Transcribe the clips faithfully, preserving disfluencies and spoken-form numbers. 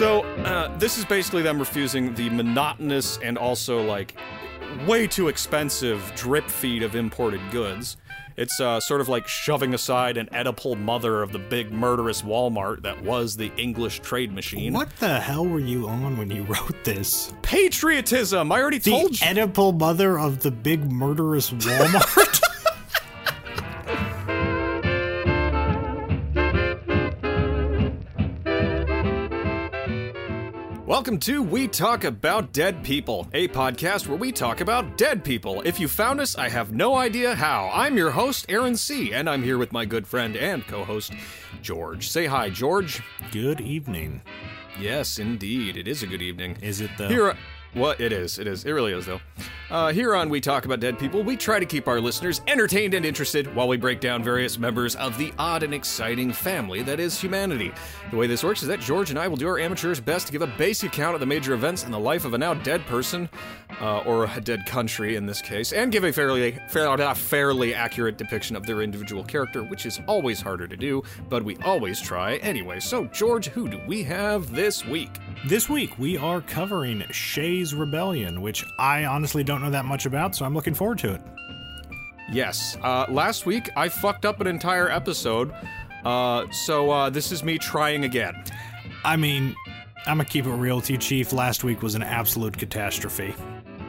So uh, this is basically them refusing the monotonous and also, like, way too expensive drip feed of imported goods. It's uh, sort of like shoving aside an Oedipal mother of the big murderous Walmart that was the English trade machine. What the hell were you on when you wrote this? Patriotism! I already the told you! The Oedipal mother of the big murderous Walmart? Welcome to We Talk About Dead People, a podcast where we talk about dead people. If you found us, I have no idea how. I'm your host, Aaron C., and I'm here with my good friend and co-host, George. Say hi, George. Good evening. Yes, indeed. It is a good evening. Is it, though? Here, what? It is. It is. It really is, though. Uh, here on We Talk About Dead People, we try to keep our listeners entertained and interested while we break down various members of the odd and exciting family that is humanity. The way this works is that George and I will do our amateur's best to give a basic account of the major events in the life of a now dead person, uh, or a dead country in this case, and give a fairly, fairly, fairly accurate depiction of their individual character, which is always harder to do, but we always try anyway. So, George, who do we have this week? This week we are covering Shays' Rebellion, which I honestly don't know that much about, so I'm looking forward to it. Yes. Uh, last week, I fucked up an entire episode, uh, so uh, this is me trying again. I mean, I'm gonna keep it real to you, Chief. Last week was an absolute catastrophe.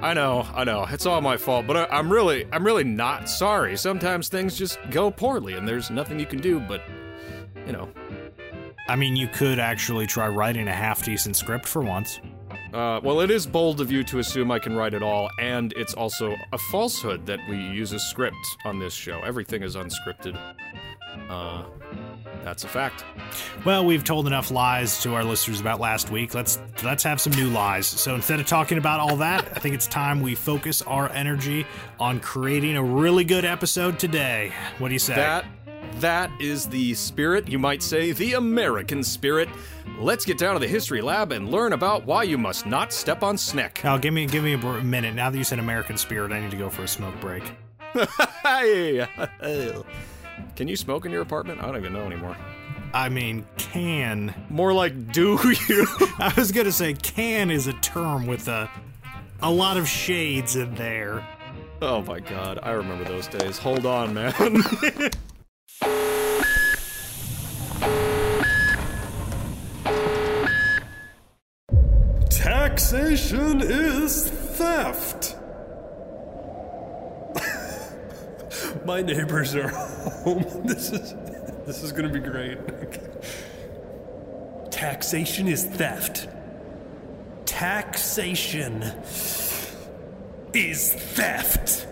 I know, I know. It's all my fault, but I, I'm really, I'm really not sorry. Sometimes things just go poorly, and there's nothing you can do but, you know. I mean, you could actually try writing a half-decent script for once. Uh, well, it is bold of you to assume I can write it all, and it's also a falsehood that we use a script on this show. Everything is unscripted. Uh, that's a fact. Well, we've told enough lies to our listeners about last week. Let's let's have some new lies. So instead of talking about all that, I think it's time we focus our energy on creating a really good episode today. What do you say? That that is the spirit, you might say, the American spirit. Let's get down to the history lab and learn about why you must not step on Snick. Oh, give me give me a br- minute. Now that you said American spirit, I need to go for a smoke break. Can you smoke in your apartment? I don't even know anymore. I mean, can. More like, do you? I was going to say can is a term with a, a lot of shades in there. Oh, my God. I remember those days. Hold on, man. Taxation is theft. My neighbors are home. This is this is going to be great. Taxation is theft. Taxation is theft.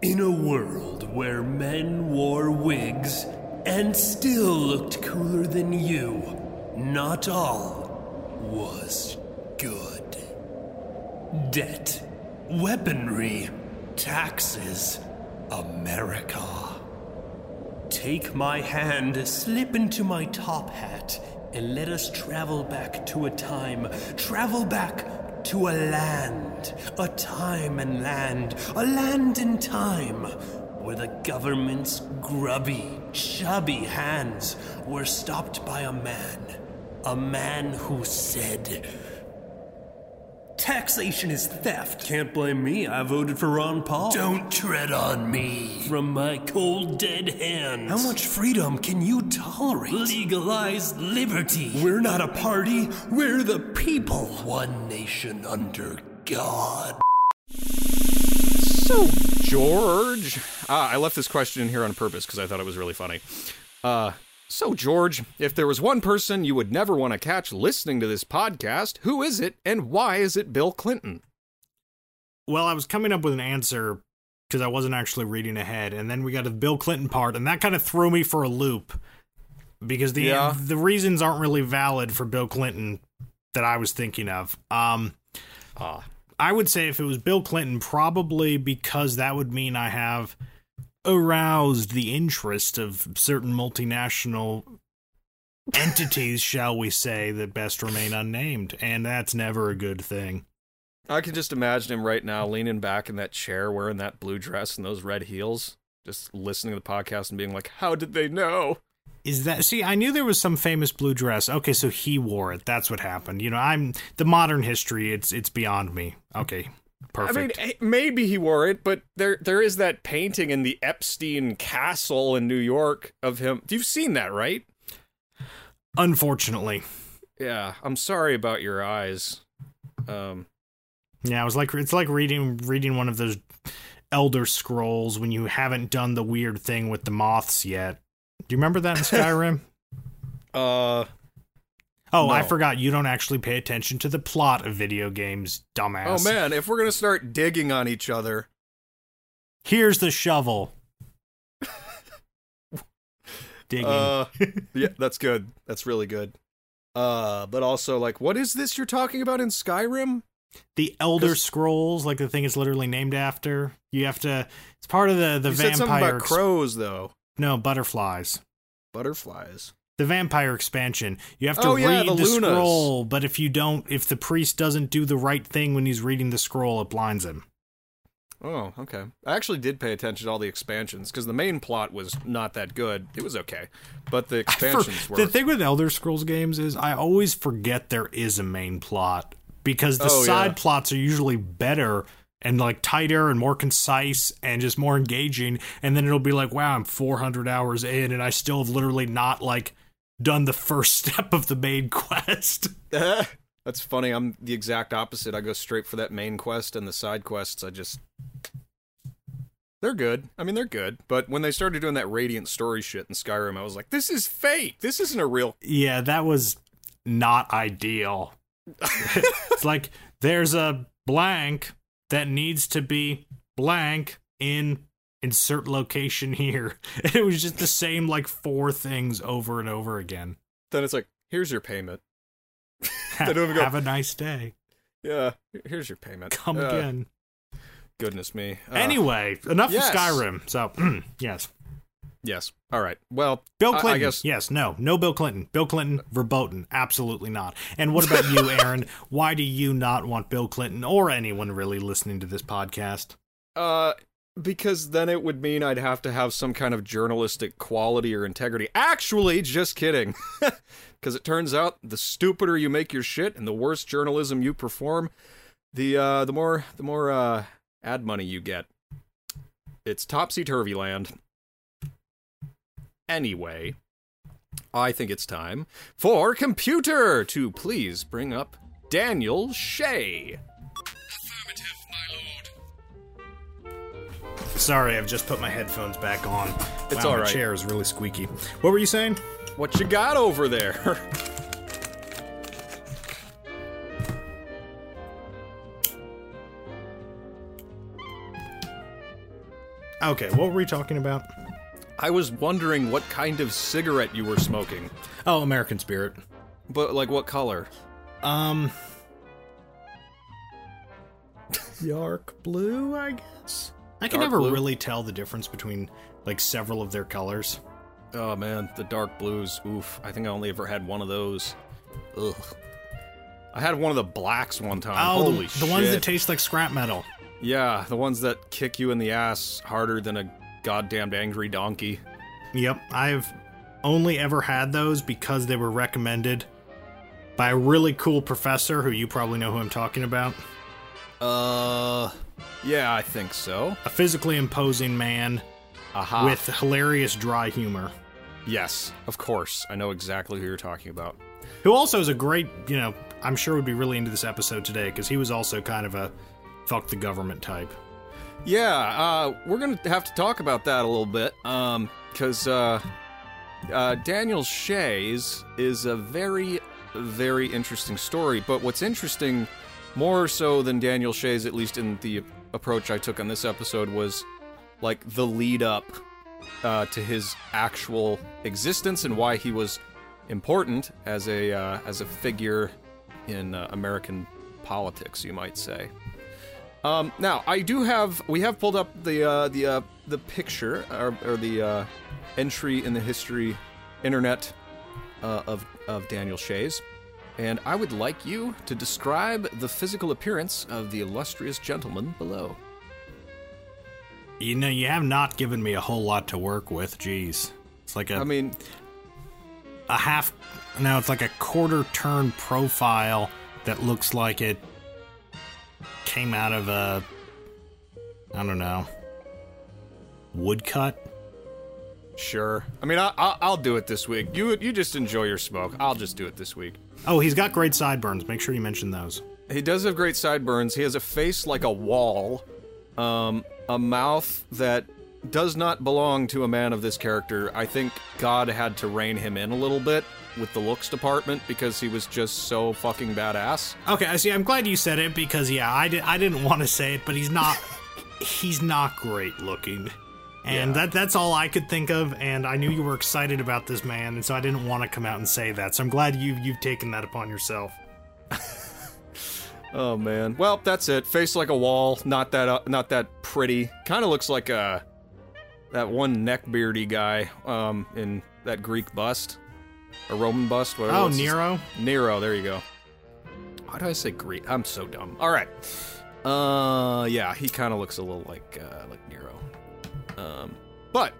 In a world where men wore wigs and still looked cooler than you, not all was good. Debt, weaponry, taxes, America. Take my hand, slip into my top hat, and let us travel back to a time, travel back to a land, a time and land, a land in time, where the government's grubby, chubby hands were stopped by a man, a man who said, taxation is theft. Can't blame me, I voted for Ron Paul. Don't tread on me. From my cold, dead hands. How much freedom can you tolerate? Legalize liberty. We're not a party, we're the people. One nation under God. So, George, ah, I left this question in here on purpose because I thought it was really funny. Uh... So, George, if there was one person you would never want to catch listening to this podcast, who is it, and why is it Bill Clinton? Well, I was coming up with an answer because I wasn't actually reading ahead, and then we got to the Bill Clinton part, and that kind of threw me for a loop because the yeah. the reasons aren't really valid for Bill Clinton that I was thinking of. Um, uh. I would say if it was Bill Clinton, probably because that would mean I have aroused the interest of certain multinational entities, shall we say, that best remain unnamed, and that's never a good thing. I can just imagine him right now leaning back in that chair, wearing that blue dress and those red heels, just listening to the podcast and being like, how did they know? Is that, see, I knew there was some famous blue dress. Okay, so he wore it. That's what happened. You know, I'm the modern history. It's it's beyond me. Okay, perfect. I mean, maybe he wore it, but there there is that painting in the Epstein Castle in New York of him. You've seen that, right? Unfortunately. Yeah, I'm sorry about your eyes. Um, yeah, it was like it's like reading reading one of those Elder Scrolls when you haven't done the weird thing with the moths yet. Do you remember that in Skyrim? uh, oh, no. I forgot. You don't actually pay attention to the plot of video games, dumbass. Oh, man, if we're going to start digging on each other. Here's the shovel. Digging. Uh, yeah, that's good. That's really good. Uh, but also, like, what is this you're talking about in Skyrim? The Elder Scrolls, like the thing it's literally named after. You have to, it's part of the, the you vampire. You said something about crows, though. No, butterflies. Butterflies. The vampire expansion. You have to oh, yeah, read the, the scroll, but if you don't, if the priest doesn't do the right thing when he's reading the scroll, it blinds him. Oh, okay. I actually did pay attention to all the expansions, because the main plot was not that good. It was okay, but the expansions for, were... The thing with Elder Scrolls games is I always forget there is a main plot, because the oh, side yeah. plots are usually better and like tighter and more concise and just more engaging. And then it'll be like, wow, I'm four hundred hours in and I still have literally not like done the first step of the main quest. That's funny. I'm the exact opposite. I go straight for that main quest, and the side quests, I just, they're good. I mean, they're good. But when they started doing that Radiant Story shit in Skyrim, I was like, this is fake. This isn't a real. Yeah, that was not ideal. It's like, there's a blank that needs to be blank in insert location here. And it was just the same, like, four things over and over again. Then it's like, here's your payment. Have, go, have a nice day. Yeah, here's your payment. Come uh, again. Goodness me. Uh, anyway, enough yes. of Skyrim. So, yes. Yes. All right. Well, Bill Clinton. I, I guess. Yes. No, no Bill Clinton. Bill Clinton verboten. Absolutely not. And what about you, Aaron? Why do you not want Bill Clinton or anyone really listening to this podcast? Uh, because then it would mean I'd have to have some kind of journalistic quality or integrity. Actually, just kidding. Because it turns out the stupider you make your shit and the worse journalism you perform, the uh, the more the more uh, ad money you get. It's topsy-turvy land. Anyway, I think it's time for Computer to please bring up Daniel Shay. Affirmative, my lord. Sorry, I've just put my headphones back on. It's wow, all right. My chair is really squeaky. What were you saying? What you got over there? Okay, what were we talking about? I was wondering what kind of cigarette you were smoking. Oh, American Spirit. But, like, what color? Um... Dark blue, I guess? I can dark never blue. really tell the difference between, like, several of their colors. Oh, man, the dark blues. Oof, I think I only ever had one of those. Ugh. I had one of the blacks one time. Oh, Holy the, shit. The ones that taste like scrap metal. Yeah, the ones that kick you in the ass harder than a goddamned angry donkey. Yep, I've only ever had those because they were recommended by a really cool professor who you probably know who I'm talking about. Uh, yeah, I think so. A physically imposing man uh-huh. with hilarious dry humor. Yes, of course. I know exactly who you're talking about. Who also is a great, you know, I'm sure would be really into this episode today because he was also kind of a fuck the government type. Yeah, uh, we're going to have to talk about that a little bit, um, because uh, uh, Daniel Shays is a very, very interesting story. But what's interesting, more so than Daniel Shays, at least in the approach I took on this episode, was, like, the lead-up uh, to his actual existence and why he was important as a, uh, as a figure in uh, American politics, you might say. Um, now, I do have, we have pulled up the, uh, the, uh, the picture, or, or the, uh, entry in the history internet, uh, of, of Daniel Shays, and I would like you to describe the physical appearance of the illustrious gentleman below. You know, you have not given me a whole lot to work with, geez. It's like a... I mean... a half, now it's like a quarter turn profile that looks like it came out of a, I don't know, woodcut. Sure. I mean, I, I, I'll do it this week. You you just enjoy your smoke. I'll just do it this week. Oh, he's got great sideburns. Make sure you mention those. He does have great sideburns. He has a face like a wall, um, a mouth that does not belong to a man of this character. I think God had to rein him in a little bit with the looks department because he was just so fucking badass. Okay, I see. I'm glad you said it because, yeah, I, di- I didn't want to say it, but he's not... he's not great looking. And yeah. that that's all I could think of, and I knew you were excited about this man, and so I didn't want to come out and say that. So I'm glad you've, you've taken that upon yourself. Oh, man. Well, that's it. Face like a wall. Not that uh, not that pretty. Kind of looks like a, that one neckbeardy guy um, in that Greek bust. Or Roman bust. Whatever. Oh, Nero? Nero, there you go. Why did I say Greek? I'm so dumb. All right. Uh, yeah, he kind of looks a little like uh, like Nero. Um, but,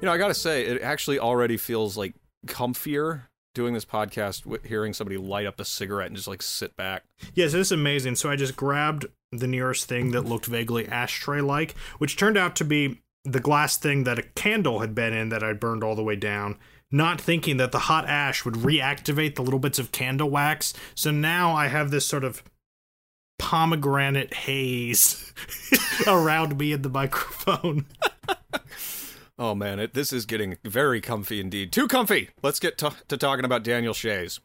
you know, I gotta say, it actually already feels, like, comfier doing this podcast, with hearing somebody light up a cigarette and just, like, sit back. Yes, this is amazing. So I just grabbed the nearest thing that looked vaguely ashtray-like, which turned out to be the glass thing that a candle had been in that I burned all the way down, not thinking that the hot ash would reactivate the little bits of candle wax. So now I have this sort of pomegranate haze around me in the microphone. Oh, man, it, this is getting very comfy indeed. Too comfy! Let's get t- to talking about Daniel Shays.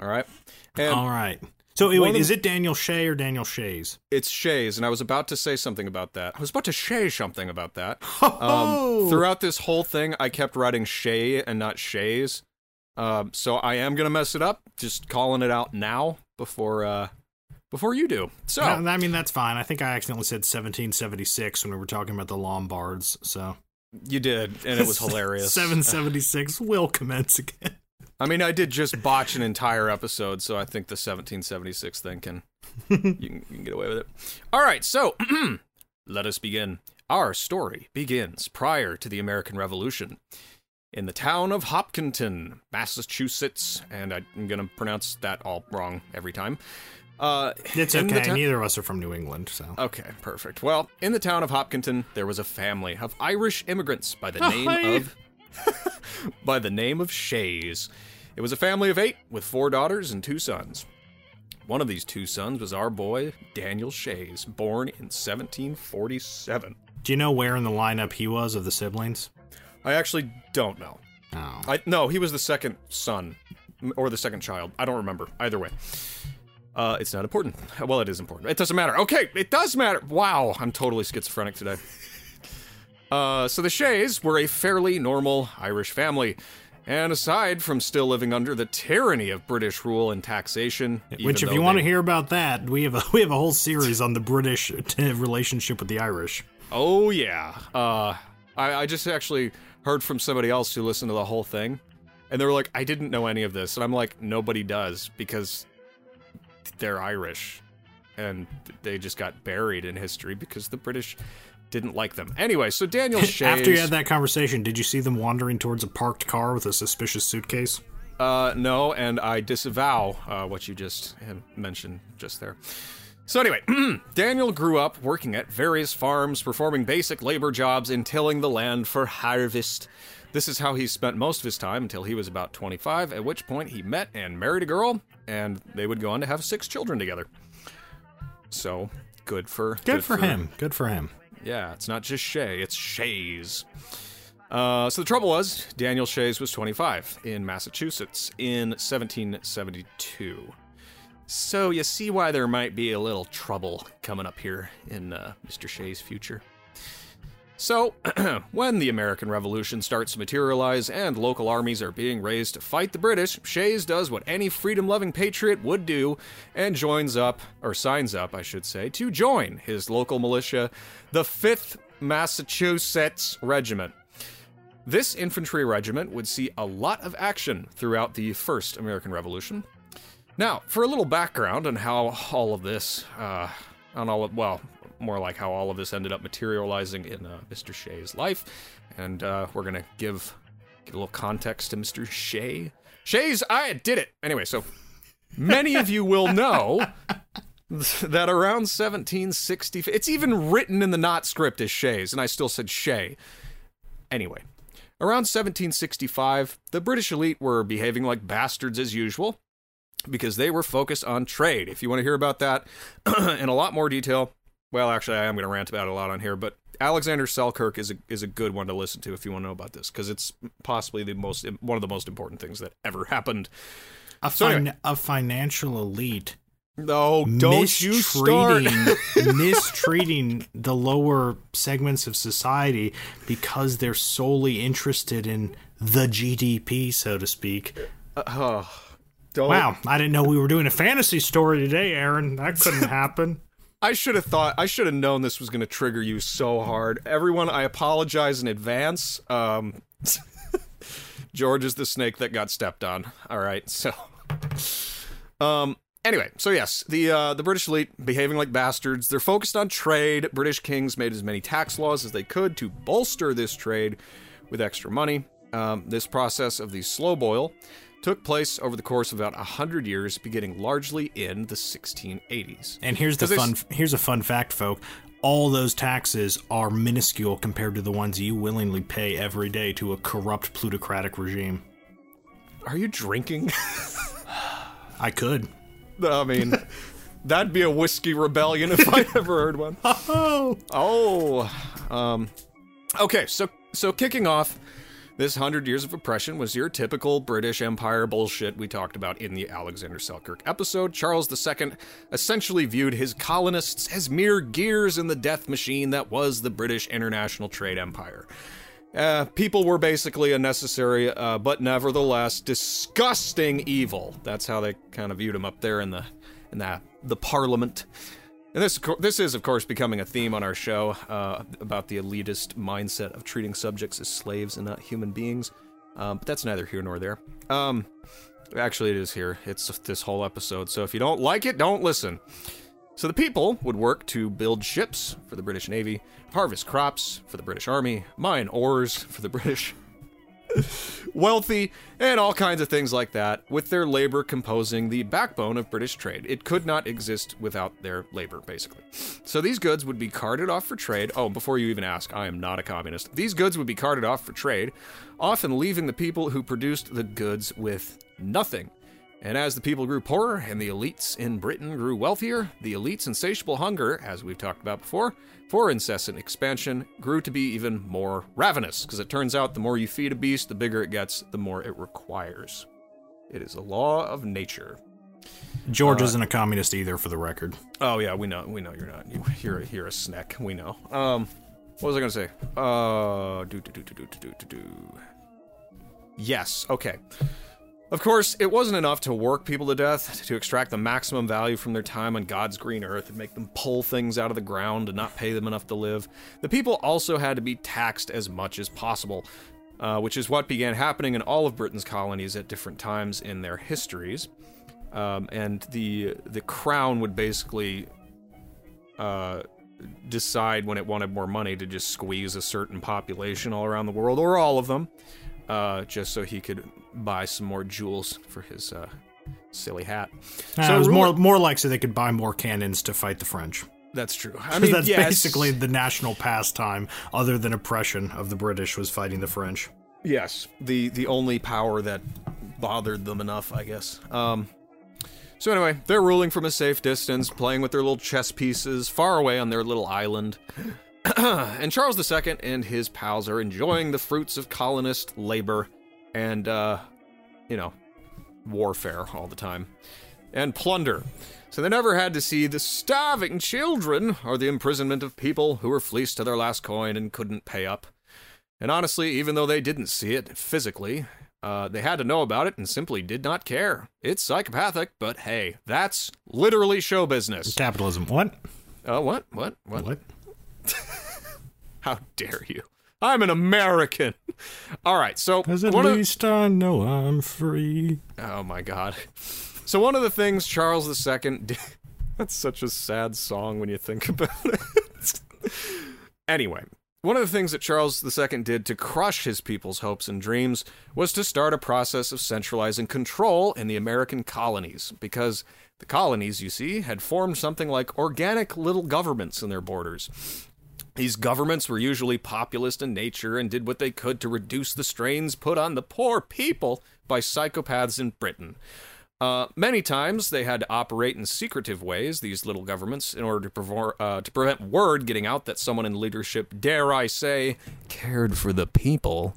All right? And All right. So, wait, is it Daniel Shay or Daniel Shays? It's Shays, and I was about to say something about that. I was about to Shay something about that. Oh! Um, throughout this whole thing, I kept writing Shay and not Shays. Um, so I am going to mess it up. Just calling it out now before... Uh, Before you do. So I mean, that's fine. I think I accidentally said seventeen seventy-six when we were talking about the Lombards, so. You did, and it was hilarious. seven seventy-six will commence again. I mean, I did just botch an entire episode, so I think the seventeen seventy-six thing can, you can, you can get away with it. All right, so let us begin. Our story begins prior to the American Revolution. In the town of Hopkinton, Massachusetts, and I'm going to pronounce that all wrong every time. Uh, it's okay, ta- neither of us are from New England, so... Okay, perfect. Well, in the town of Hopkinton, there was a family of Irish immigrants by the oh, name hi. of... by the name of Shays. It was a family of eight, with four daughters and two sons. One of these two sons was our boy, Daniel Shays, born in seventeen forty-seven. Do you know where in the lineup he was of the siblings? I actually don't know. Oh. I, no, he was the second son, or the second child. I don't remember, either way. Uh, it's not important. Well, it is important. It doesn't matter. Okay, it does matter. Wow, I'm totally schizophrenic today. Uh, so the Shays were a fairly normal Irish family. And aside from still living under the tyranny of British rule and taxation... Which, if you they... want to hear about that, we have a, we have a whole series on the British relationship with the Irish. Oh, yeah. Uh, I, I just actually heard from somebody else who listened to the whole thing. And they were like, I didn't know any of this. And I'm like, nobody does, because... they're Irish, and they just got buried in history because the British didn't like them. Anyway, so Daniel Shays... After you had that conversation, did you see them wandering towards a parked car with a suspicious suitcase? Uh, no, and I disavow uh, what you just had mentioned just there. So anyway, Daniel grew up working at various farms, performing basic labor jobs and tilling the land for harvest. This is how he spent most of his time until he was about twenty-five, at which point he met and married a girl, and they would go on to have six children together. So, good for... Good, good for, for him. Good for him. Yeah, it's not just Shay, it's Shays. Uh, so the trouble was, Daniel Shays was twenty-five in Massachusetts in seventeen seventy-two. So you see why there might be a little trouble coming up here in uh, Mister Shays' future. So, when the American Revolution starts to materialize and local armies are being raised to fight the British, Shays does what any freedom-loving patriot would do and joins up, or signs up, I should say, to join his local militia, the fifth Massachusetts Regiment. This infantry regiment would see a lot of action throughout the first American Revolution. Now, for a little background on how all of this, uh, on all of, well... more like how all of this ended up materializing in uh, Mister Shays' life. And uh, we're going to give, give a little context to Mister Shay Shays, I did it. Anyway, so many of you will know that around seventeen sixty, it's even written in the not script as Shays, and I still said Shay. Anyway, around seventeen sixty-five, the British elite were behaving like bastards as usual because they were focused on trade. If you want to hear about that in a lot more detail, well, actually, I am going to rant about it a lot on here, but Alexander Selkirk is a is a good one to listen to if you want to know about this, because it's possibly the most one of the most important things that ever happened. A, so fin- anyway. a financial elite. No, don't mistreating, you start mistreating the lower segments of society because they're solely interested in the G D P, so to speak. Uh, oh, don't. Wow, I didn't know we were doing a fantasy story today, Aaron. That couldn't happen. I should have thought, I should have known this was going to trigger you so hard. Everyone, I apologize in advance. Um, George is the snake that got stepped on. All right, so... Um, anyway, so yes, the uh, the British elite, behaving like bastards, they're focused on trade. British kings made as many tax laws as they could to bolster this trade with extra money. Um, this process of the slow boil took place over the course of about one hundred years, beginning largely in the sixteen eighties. And here's the fun, here's a fun fact, folk. All those taxes are minuscule compared to the ones you willingly pay every day to a corrupt plutocratic regime. Are you drinking? I could. I mean, that'd be a Whiskey Rebellion if I ever heard one. Oh! Oh! Um, okay, so so kicking off... This hundred years of oppression was your typical British Empire bullshit we talked about in the Alexander Selkirk episode. Charles the Second essentially viewed his colonists as mere gears in the death machine that was the British international trade empire. Uh, people were basically a necessary, uh, but nevertheless disgusting evil. That's how they kind of viewed him up there in the in the, the parliament. And this, this is, of course, becoming a theme on our show uh, about the elitist mindset of treating subjects as slaves and not human beings. Um, but that's neither here nor there. Um, actually, it is here. It's this whole episode. So if you don't like it, don't listen. So the people would work to build ships for the British Navy, harvest crops for the British Army, mine ores for the British wealthy, and all kinds of things like that, with their labor composing the backbone of British trade. It could not exist without their labor, basically. So these goods would be carted off for trade. Oh, before you even ask, I am not a communist. These goods would be carted off for trade, often leaving the people who produced the goods with nothing. And as the people grew poorer and the elites in Britain grew wealthier, the elites' insatiable hunger, as we've talked about before, for incessant expansion grew to be even more ravenous, because it turns out the more you feed a beast, the bigger it gets, the more it requires. It is a law of nature. George uh, isn't a communist either, for the record. Oh, yeah, we know we know you're not. You're, you're a snack, we know. Um, what was I going to say? Uh, do, do, do, do, do, do, do, do. Yes, okay. Of course, it wasn't enough to work people to death, to extract the maximum value from their time on God's green earth and make them pull things out of the ground and not pay them enough to live. The people also had to be taxed as much as possible, uh, which is what began happening in all of Britain's colonies at different times in their histories. Um, and the the crown would basically uh, decide when it wanted more money to just squeeze a certain population all around the world, or all of them, Uh, just so he could buy some more jewels for his uh, silly hat. Uh, so it was more more like so they could buy more cannons to fight the French. That's true. I mean, that's yes. basically the national pastime, other than oppression, of the British was fighting the French. Yes, the the only power that bothered them enough, I guess. Um, so anyway, they're ruling from a safe distance, playing with their little chess pieces, far away on their little island. And Charles the Second and his pals are enjoying the fruits of colonist labor and, uh, you know, warfare all the time. And plunder. So they never had to see the starving children or the imprisonment of people who were fleeced to their last coin and couldn't pay up. And honestly, even though they didn't see it physically, uh, they had to know about it and simply did not care. It's psychopathic, but hey, that's literally show business. Capitalism. What? Uh, what? What? What? What? How dare you? I'm an American. All right, so... Because at least of... I know I'm free. Oh, my God. So one of the things Charles the Second did... That's such a sad song when you think about it. Anyway, One of the things that Charles the Second did to crush his people's hopes and dreams was to start a process of centralizing control in the American colonies, because the colonies, you see, had formed something like organic little governments in their borders. These governments were usually populist in nature and did what they could to reduce the strains put on the poor people by psychopaths in Britain. Uh, many times, they had to operate in secretive ways, these little governments, in order to, prevor- uh, to prevent word getting out that someone in leadership, dare I say, cared for the people.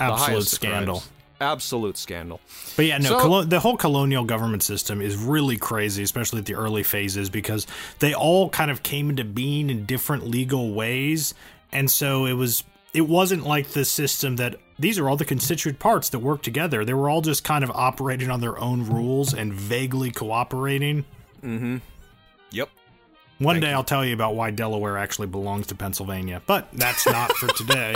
Absolute scandal. Absolute scandal. But yeah, no, so, colo- the whole colonial government system is really crazy, especially at the early phases, because they all kind of came into being in different legal ways, and so it was... It wasn't like the system that these are all the constituent parts that work together. They were all just kind of operating on their own rules and vaguely cooperating. Mm-hmm. Yep. One Thank day you. I'll tell you about why Delaware actually belongs to Pennsylvania, but that's not for today.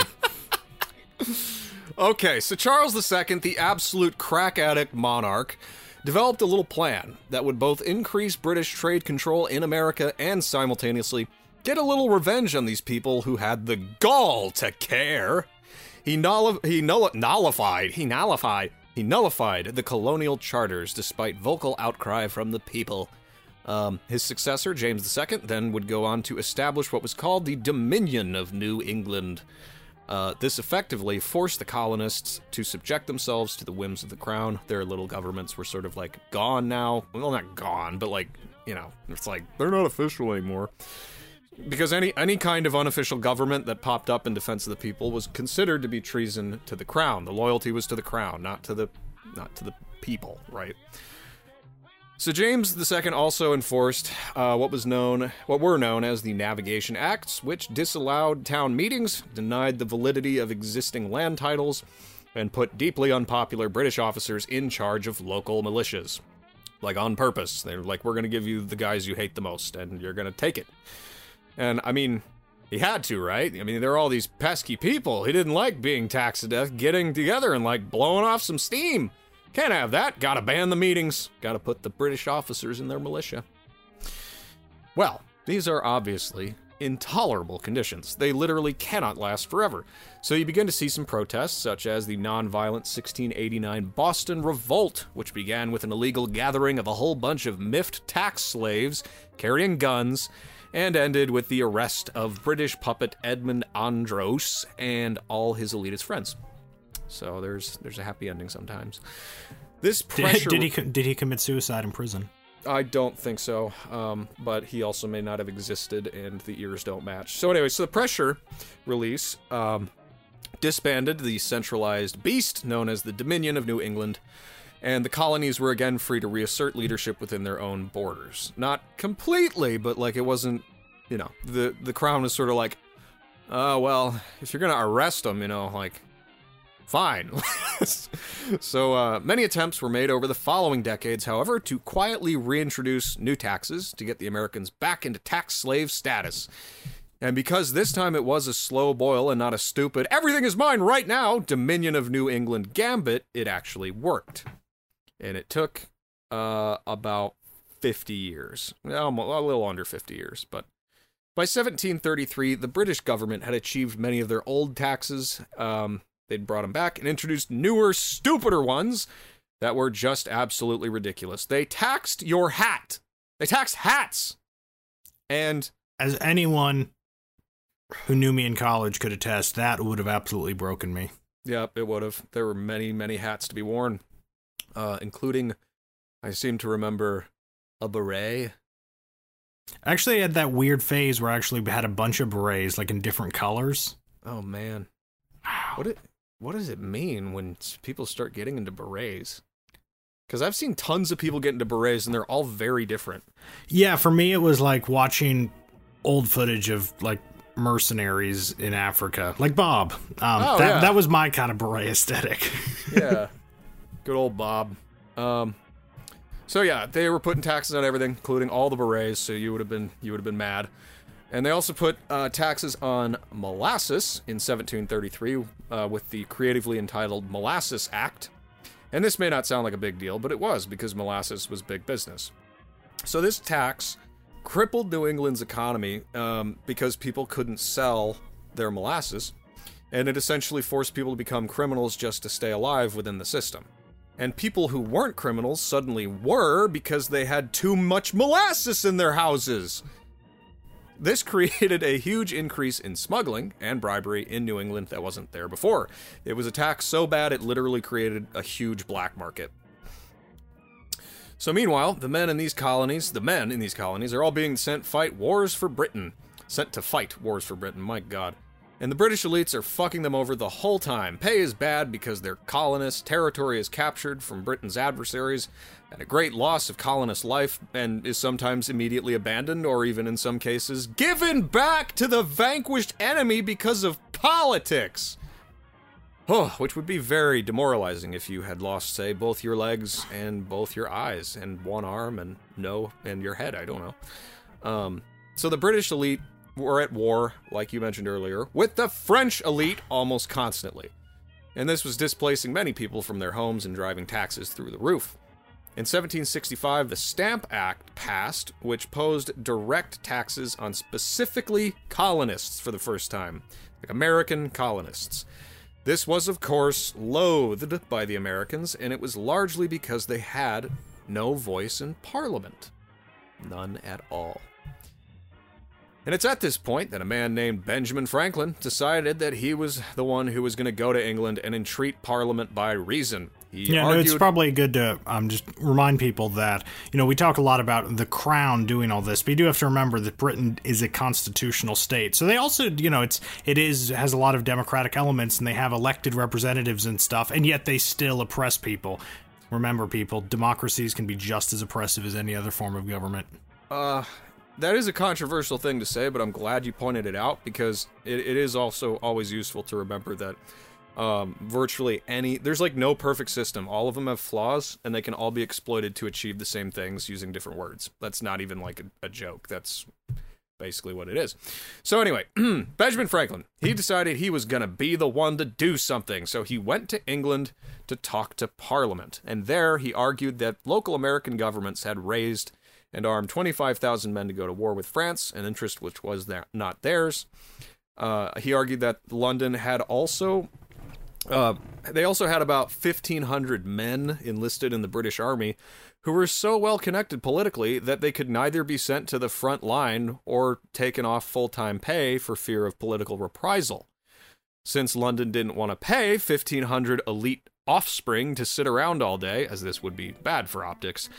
Okay, so Charles the Second, the absolute crack addict monarch, developed a little plan that would both increase British trade control in America and simultaneously get a little revenge on these people who had the gall to care. He nulli- he null- nullified, he nullified, he nullified the colonial charters despite vocal outcry from the people. Um, his successor, James the Second, then would go on to establish what was called the Dominion of New England. Uh, this effectively forced the colonists to subject themselves to the whims of the crown. Their little governments were sort of like gone now. Well, not gone, but like, you know, it's like they're not official anymore. Because any any kind of unofficial government that popped up in defense of the people was considered to be treason to the crown. The loyalty was to the crown, not to the not to the people, right? So James the Second also enforced uh, what was known, what were known as the Navigation Acts, which disallowed town meetings, denied the validity of existing land titles, and put deeply unpopular British officers in charge of local militias. Like, on purpose. They were like, we're going to give you the guys you hate the most, and you're going to take it. And, I mean, he had to, right? I mean, there were all these pesky people. He didn't like being taxed to death, getting together and, like, blowing off some steam. Can't have that. Gotta ban the meetings. Gotta put the British officers in their militia. Well, these are obviously intolerable conditions. They literally cannot last forever. So you begin to see some protests, such as the nonviolent sixteen eighty-nine Boston Revolt, which began with an illegal gathering of a whole bunch of miffed tax slaves carrying guns, and ended with the arrest of British puppet Edmund Andros and all his elitist friends. So there's there's a happy ending sometimes. This pressure... Did, did, he, did he commit suicide in prison? I don't think so, um, but he also may not have existed, and the ears don't match. So anyway, so the pressure release um, disbanded the centralized beast known as the Dominion of New England, and the colonies were again free to reassert leadership within their own borders. Not completely, but, like, it wasn't, you know, the, the crown was sort of like, oh, uh, well, if you're going to arrest them, you know, like, fine. So uh, many attempts were made over the following decades, however, to quietly reintroduce new taxes to get the Americans back into tax slave status. And because this time it was a slow boil and not a stupid, everything is mine right now, Dominion of New England gambit, it actually worked. And it took uh, about fifty years, well, a little under fifty years. But by seventeen thirty-three, the British government had achieved many of their old taxes. Um, they'd brought them back and introduced newer, stupider ones that were just absolutely ridiculous. They taxed your hat. They taxed hats. And as anyone who knew me in college could attest, that would have absolutely broken me. Yep, it would have. There were many, many hats to be worn. Uh, including, I seem to remember, a beret. I actually had that weird phase where I actually had a bunch of berets, like, in different colors. Oh, man. Wow. What, it, what does it mean when people start getting into berets? Because I've seen tons of people get into berets, and they're all very different. Yeah, for me, it was like watching old footage of, like, mercenaries in Africa. Like Bob. Um, oh, that, yeah. that was my kind of beret aesthetic. Yeah. Good old Bob. Um, so yeah, they were putting taxes on everything, including all the berets. So you would have been you would have been mad. And they also put uh, taxes on molasses in seventeen thirty-three uh, with the creatively entitled Molasses Act. And this may not sound like a big deal, but it was, because molasses was big business. So this tax crippled New England's economy um, because people couldn't sell their molasses, and it essentially forced people to become criminals just to stay alive within the system. And people who weren't criminals suddenly were because they had too much molasses in their houses. This created a huge increase in smuggling and bribery in New England that wasn't there before. It was a tax so bad it literally created a huge black market. So meanwhile, the men in these colonies, the men in these colonies are all being sent fight wars for Britain. Sent to fight wars for Britain, my God. And the British elites are fucking them over the whole time. Pay is bad because they're colonists, territory is captured from Britain's adversaries, and a great loss of colonist life and is sometimes immediately abandoned or even in some cases given back to the vanquished enemy because of politics. Oh, which would be very demoralizing if you had lost, say, both your legs and both your eyes and one arm and no, and your head, I don't know. Um, so the British elite were at war, like you mentioned earlier, with the French elite almost constantly. And this was displacing many people from their homes and driving taxes through the roof. In seventeen sixty-five, the Stamp Act passed, which posed direct taxes on specifically colonists for the first time, like American colonists. This was, of course, loathed by the Americans, and it was largely because they had no voice in Parliament. None at all. And it's at this point that a man named Benjamin Franklin decided that he was the one who was going to go to England and entreat Parliament by reason. He yeah, argued- no, it's probably good to um, just remind people that, you know, we talk a lot about the crown doing all this, but you do have to remember that Britain is a constitutional state. So they also, you know, it's it is has a lot of democratic elements and they have elected representatives and stuff, and yet they still oppress people. Remember, people, democracies can be just as oppressive as any other form of government. Uh... That is a controversial thing to say, but I'm glad you pointed it out because it, it is also always useful to remember that um, virtually any... There's like no perfect system. All of them have flaws, and they can all be exploited to achieve the same things using different words. That's not even like a, a joke. That's basically what it is. So anyway, Benjamin Franklin, he decided he was going to be the one to do something. So he went to England to talk to Parliament. And there he argued that local American governments had raised... and armed twenty-five thousand men to go to war with France, an interest which was that not theirs. Uh, he argued that London had also... Uh, they also had about fifteen hundred men enlisted in the British Army who were so well connected politically that they could neither be sent to the front line or taken off full-time pay for fear of political reprisal. Since London didn't want to pay fifteen hundred elite offspring to sit around all day, as this would be bad for optics...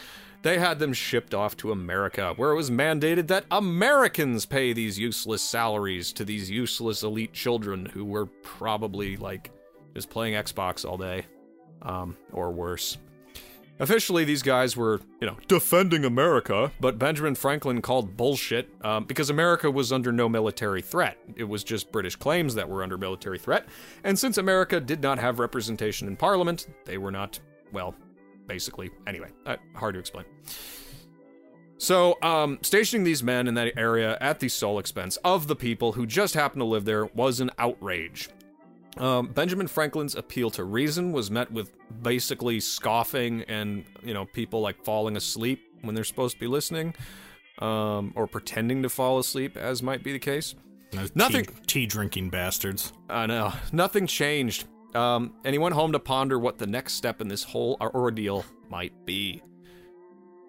they had them shipped off to America, where it was mandated that Americans pay these useless salaries to these useless elite children who were probably, like, just playing Xbox all day, um, or worse. Officially, these guys were, you know, defending America, but Benjamin Franklin called bullshit, um, because America was under no military threat. It was just British claims that were under military threat, and since America did not have representation in Parliament, they were not, well... basically. Anyway, uh, hard to explain. So, um, stationing these men in that area at the sole expense of the people who just happened to live there was an outrage. Um, Benjamin Franklin's appeal to reason was met with basically scoffing and, you know, people like falling asleep when they're supposed to be listening, um, or pretending to fall asleep, as might be the case. Those Nothing. Tea, tea drinking bastards. I know. Nothing changed. Um, and he went home to ponder what the next step in this whole ordeal might be.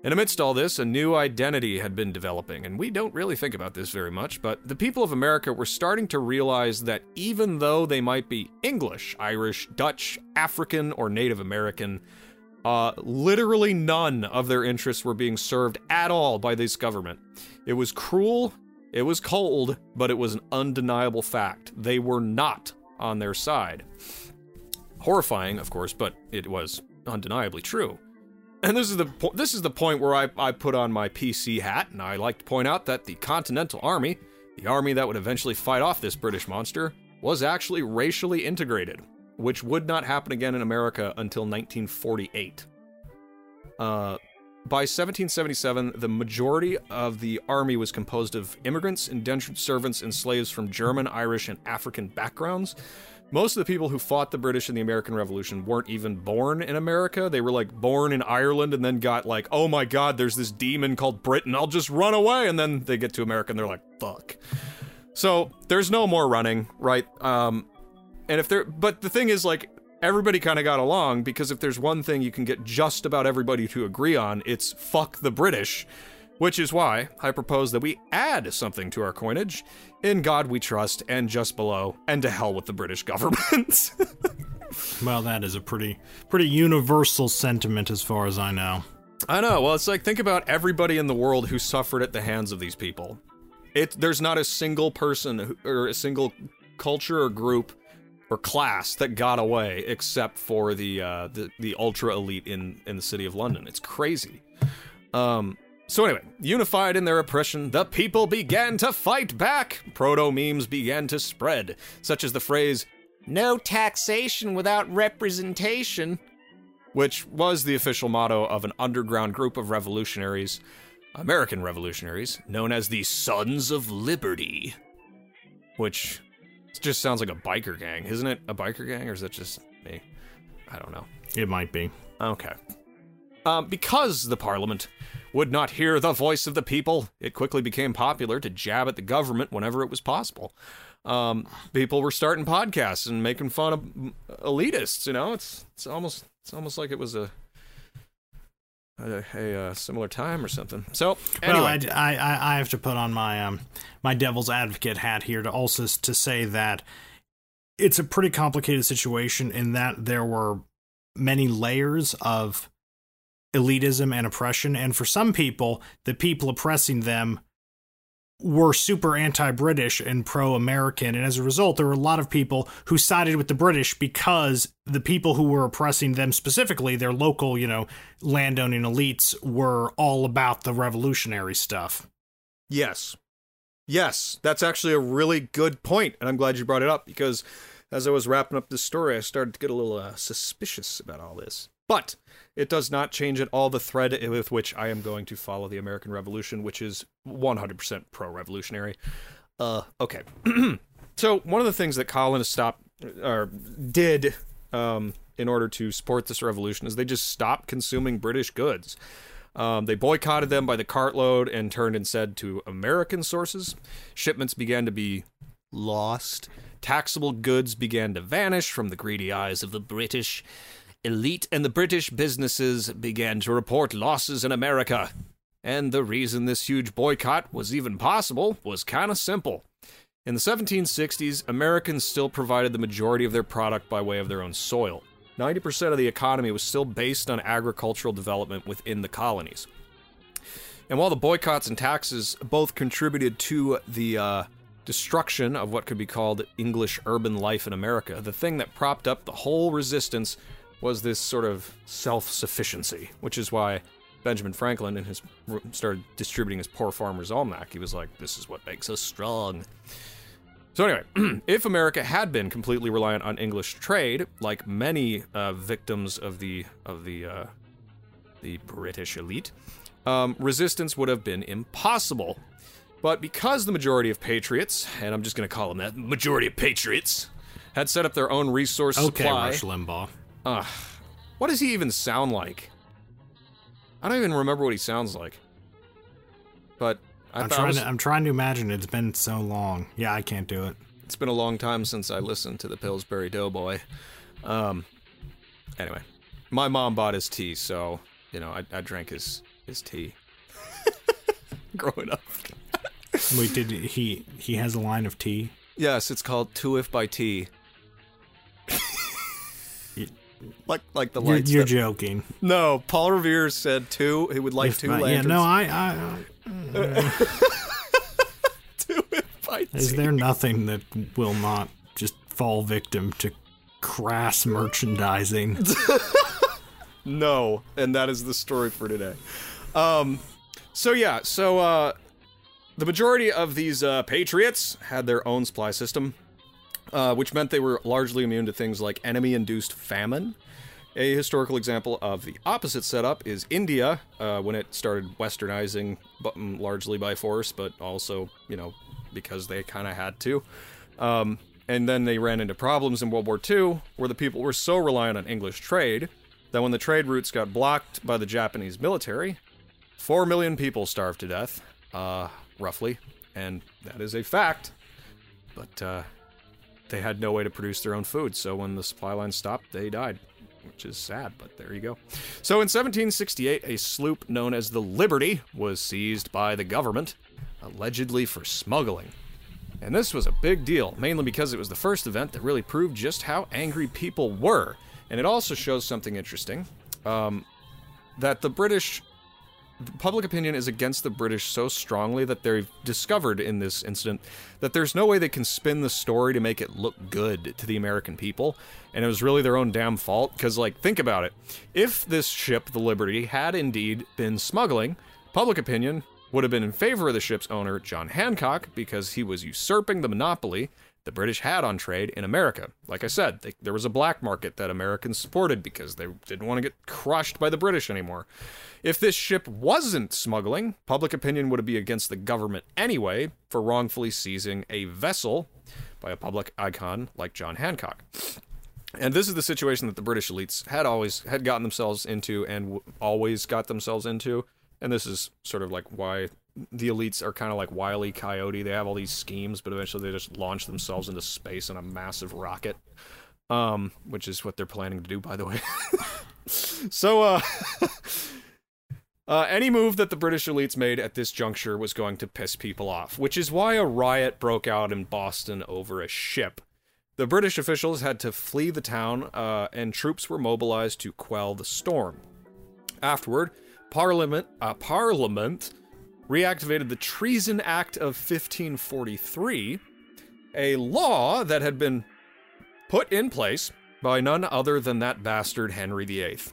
And amidst all this, a new identity had been developing, and we don't really think about this very much, but the people of America were starting to realize that even though they might be English, Irish, Dutch, African, or Native American, uh, literally none of their interests were being served at all by this government. It was cruel, it was cold, but it was an undeniable fact. They were not on their side. Horrifying, of course, but it was undeniably true. And this is the po- this is the point where I, I put on my P C hat, and I like to point out that the Continental Army, the army that would eventually fight off this British monster, was actually racially integrated, which would not happen again in America until nineteen forty-eight. Uh, by seventeen seventy-seven, the majority of the army was composed of immigrants, indentured servants, and slaves from German, Irish, and African backgrounds. Most of the people who fought the British in the American Revolution weren't even born in America. They were, like, born in Ireland and then got, like, oh my God, there's this demon called Britain. I'll just run away. And then they get to America and they're like, fuck. So there's no more running, right? Um, and if there, but the thing is, like, everybody kind of got along, because if there's one thing you can get just about everybody to agree on, it's fuck the British, which is why I propose that we add something to our coinage: in God we trust, and just below, and to hell with the British government. Well, that is a pretty, pretty universal sentiment as far as I know. I know. Well, it's like, think about everybody in the world who suffered at the hands of these people. It, there's not a single person who, or a single culture or group or class that got away, except for the uh, the, the ultra elite in, in the city of London. It's crazy. Um, so anyway, unified in their oppression, the people began to fight back. Proto-memes began to spread, such as the phrase, "No taxation without representation," which was the official motto of an underground group of revolutionaries, American revolutionaries, known as the Sons of Liberty, which just sounds like a biker gang. Isn't it a biker gang, or is that just me? I don't know. It might be. Okay. Um, because the Parliament would not hear the voice of the people, it quickly became popular to jab at the government whenever it was possible. Um, people were starting podcasts and making fun of elitists, you know? It's it's almost it's almost like it was a a, a, a similar time or something. So, anyway. Well, I, I, I have to put on my um my devil's advocate hat here to also to say that it's a pretty complicated situation, in that there were many layers of elitism and oppression, and for some people, the people oppressing them were super anti-British and pro-American, and as a result, there were a lot of people who sided with the British, because the people who were oppressing them, specifically their local, you know, landowning elites, were all about the revolutionary stuff. Yes. Yes, that's actually a really good point, and I'm glad you brought it up, because as I was wrapping up this story, I started to get a little uh, suspicious about all this. But it does not change at all the thread with which I am going to follow the American Revolution, which is one hundred percent pro-revolutionary. Uh, okay. So one of the things that colonists stopped, or did um, in order to support this revolution, is they just stopped consuming British goods. Um, they boycotted them by the cartload and turned instead to American sources. Shipments began to be lost. Taxable goods began to vanish from the greedy eyes of the British elite, and the British businesses began to report losses in America. And the reason this huge boycott was even possible was kind of simple. In the seventeen sixties, Americans still provided the majority of their product by way of their own soil. ninety percent of the economy was still based on agricultural development within the colonies. And while the boycotts and taxes both contributed to the uh, destruction of what could be called English urban life in America, the thing that propped up the whole resistance was this sort of self-sufficiency, which is why Benjamin Franklin in his started distributing his Poor Farmer's Almanac. He was like, this is what makes us strong. So anyway, if America had been completely reliant on English trade, like many uh, victims of the of the uh, the British elite, um, resistance would have been impossible. But because the majority of patriots, and I'm just going to call them that, majority of patriots, had set up their own resource okay, supply... Okay, Rush Limbaugh. Uh, what does he even sound like? I don't even remember what he sounds like. But I I'm, trying I was, to, I'm trying to imagine. It's been so long. Yeah, I can't do it. It's been a long time since I listened to the Pillsbury Doughboy. Um. Anyway, my mom bought his tea, so you know I, I drank his his tea growing up. Wait, did he? He has a line of tea. Yes, it's called Two If by Tea. Like, like the lights. You're, you're joking. No, Paul Revere said two. He would like if two by, lanterns. Yeah, no, I. I, I uh, two if by Is tea. There nothing that will not just fall victim to crass merchandising? No, and that is the story for today. Um, so yeah, so uh, the majority of these uh, patriots had their own supply system. Uh, which meant they were largely immune to things like enemy-induced famine. A historical example of the opposite setup is India, uh, when it started westernizing, but, um, largely by force, but also, you know, because they kind of had to. Um, and then they ran into problems in World War Two, where the people were so reliant on English trade that when the trade routes got blocked by the Japanese military, four million people starved to death, uh, roughly, and that is a fact. But uh, they had no way to produce their own food, so when the supply line stopped, they died, which is sad, but there you go. So in seventeen sixty-eight, a sloop known as the Liberty was seized by the government, allegedly for smuggling. And this was a big deal, mainly because it was the first event that really proved just how angry people were. And it also shows something interesting, um, that the British... Public opinion is against the British so strongly that they've discovered in this incident that there's no way they can spin the story to make it look good to the American people, and it was really their own damn fault, because, like, think about it. If this ship, the Liberty, had indeed been smuggling, public opinion would have been in favor of the ship's owner, John Hancock, because he was usurping the monopoly the British had on trade in America. Like I said, they, there was a black market that Americans supported because they didn't want to get crushed by the British anymore. If this ship wasn't smuggling, public opinion would be against the government anyway for wrongfully seizing a vessel by a public icon like John Hancock. And this is the situation that the British elites had always had gotten themselves into and w- always got themselves into. And this is sort of like why the elites are kind of like Wile E. Coyote. They have all these schemes, but eventually they just launch themselves into space in a massive rocket, um, which is what they're planning to do, by the way. so uh, uh, any move that the British elites made at this juncture was going to piss people off, which is why a riot broke out in Boston over a ship. The British officials had to flee the town, uh, and troops were mobilized to quell the storm. Afterward, Parliament, uh, Parliament... reactivated the Treason Act of fifteen forty-three, a law that had been put in place by none other than that bastard Henry the Eighth.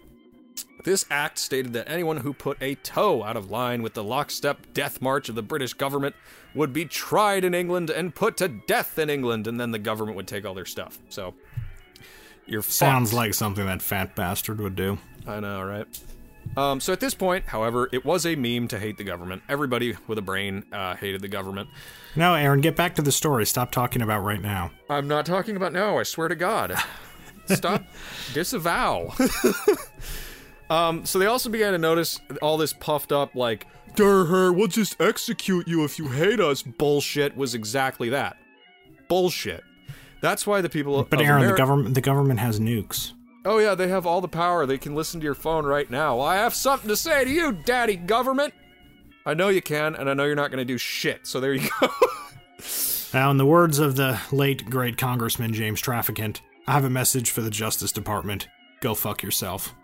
This act stated that anyone who put a toe out of line with the lockstep death march of the British government would be tried in England and put to death in England, and then the government would take all their stuff. So, you're Sounds fucked. Like something that fat bastard would do. I know, right? Um, so at this point, however, it was a meme to hate the government. Everybody with a brain uh, hated the government. No, Aaron, get back to the story. Stop talking about right now. I'm not talking about now. I swear to God. Stop. Disavow. um, so they also began to notice all this puffed up, like, "Durher, we'll just execute you if you hate us." Bullshit was exactly that. Bullshit. That's why the people. But Aaron, Ameri- the government, the government has nukes. Oh yeah, they have all the power. They can listen to your phone right now. Well, I have something to say to you, Daddy Government. I know you can, and I know you're not going to do shit, so there you go. Now, in the words of the late, great Congressman James Traficant, I have a message for the Justice Department. Go fuck yourself.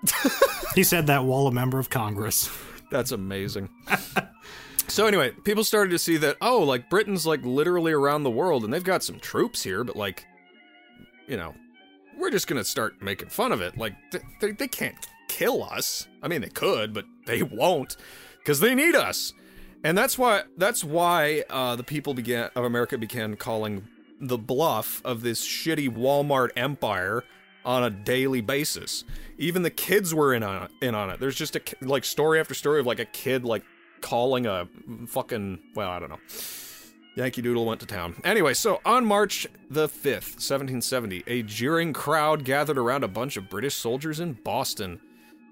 He said that while a member of Congress. That's amazing. So anyway, people started to see that, oh, like, Britain's, like, literally around the world, and they've got some troops here, but, like, you know... we're just gonna start making fun of it. Like, they, they can't kill us. I mean, they could, but they won't, because they need us. And that's why that's why uh, the people began of America began calling the bluff of this shitty Walmart empire on a daily basis. Even the kids were in on in on it. There's just a like story after story of like a kid like calling a fucking well, I don't know. Yankee Doodle went to town. Anyway, so on March the fifth, seventeen seventy, a jeering crowd gathered around a bunch of British soldiers in Boston.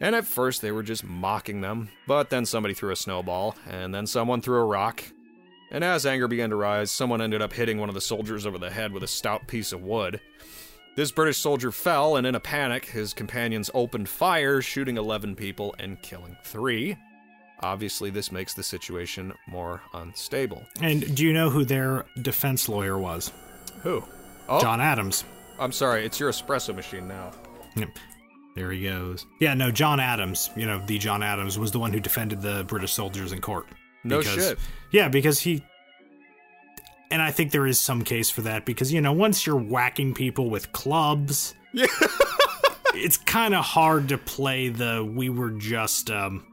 And at first they were just mocking them, but then somebody threw a snowball, and then someone threw a rock. And as anger began to rise, someone ended up hitting one of the soldiers over the head with a stout piece of wood. This British soldier fell, and in a panic, his companions opened fire, shooting eleven people and killing three. Obviously, this makes the situation more unstable. And do you know who their defense lawyer was? Who? Oh. John Adams. I'm sorry, it's your espresso machine now. Yep. There he goes. Yeah, no, John Adams, you know, the John Adams, was the one who defended the British soldiers in court. No because, shit. Yeah, because he... And I think there is some case for that, because, you know, once you're whacking people with clubs... Yeah. It's kind of hard to play the we were just... um.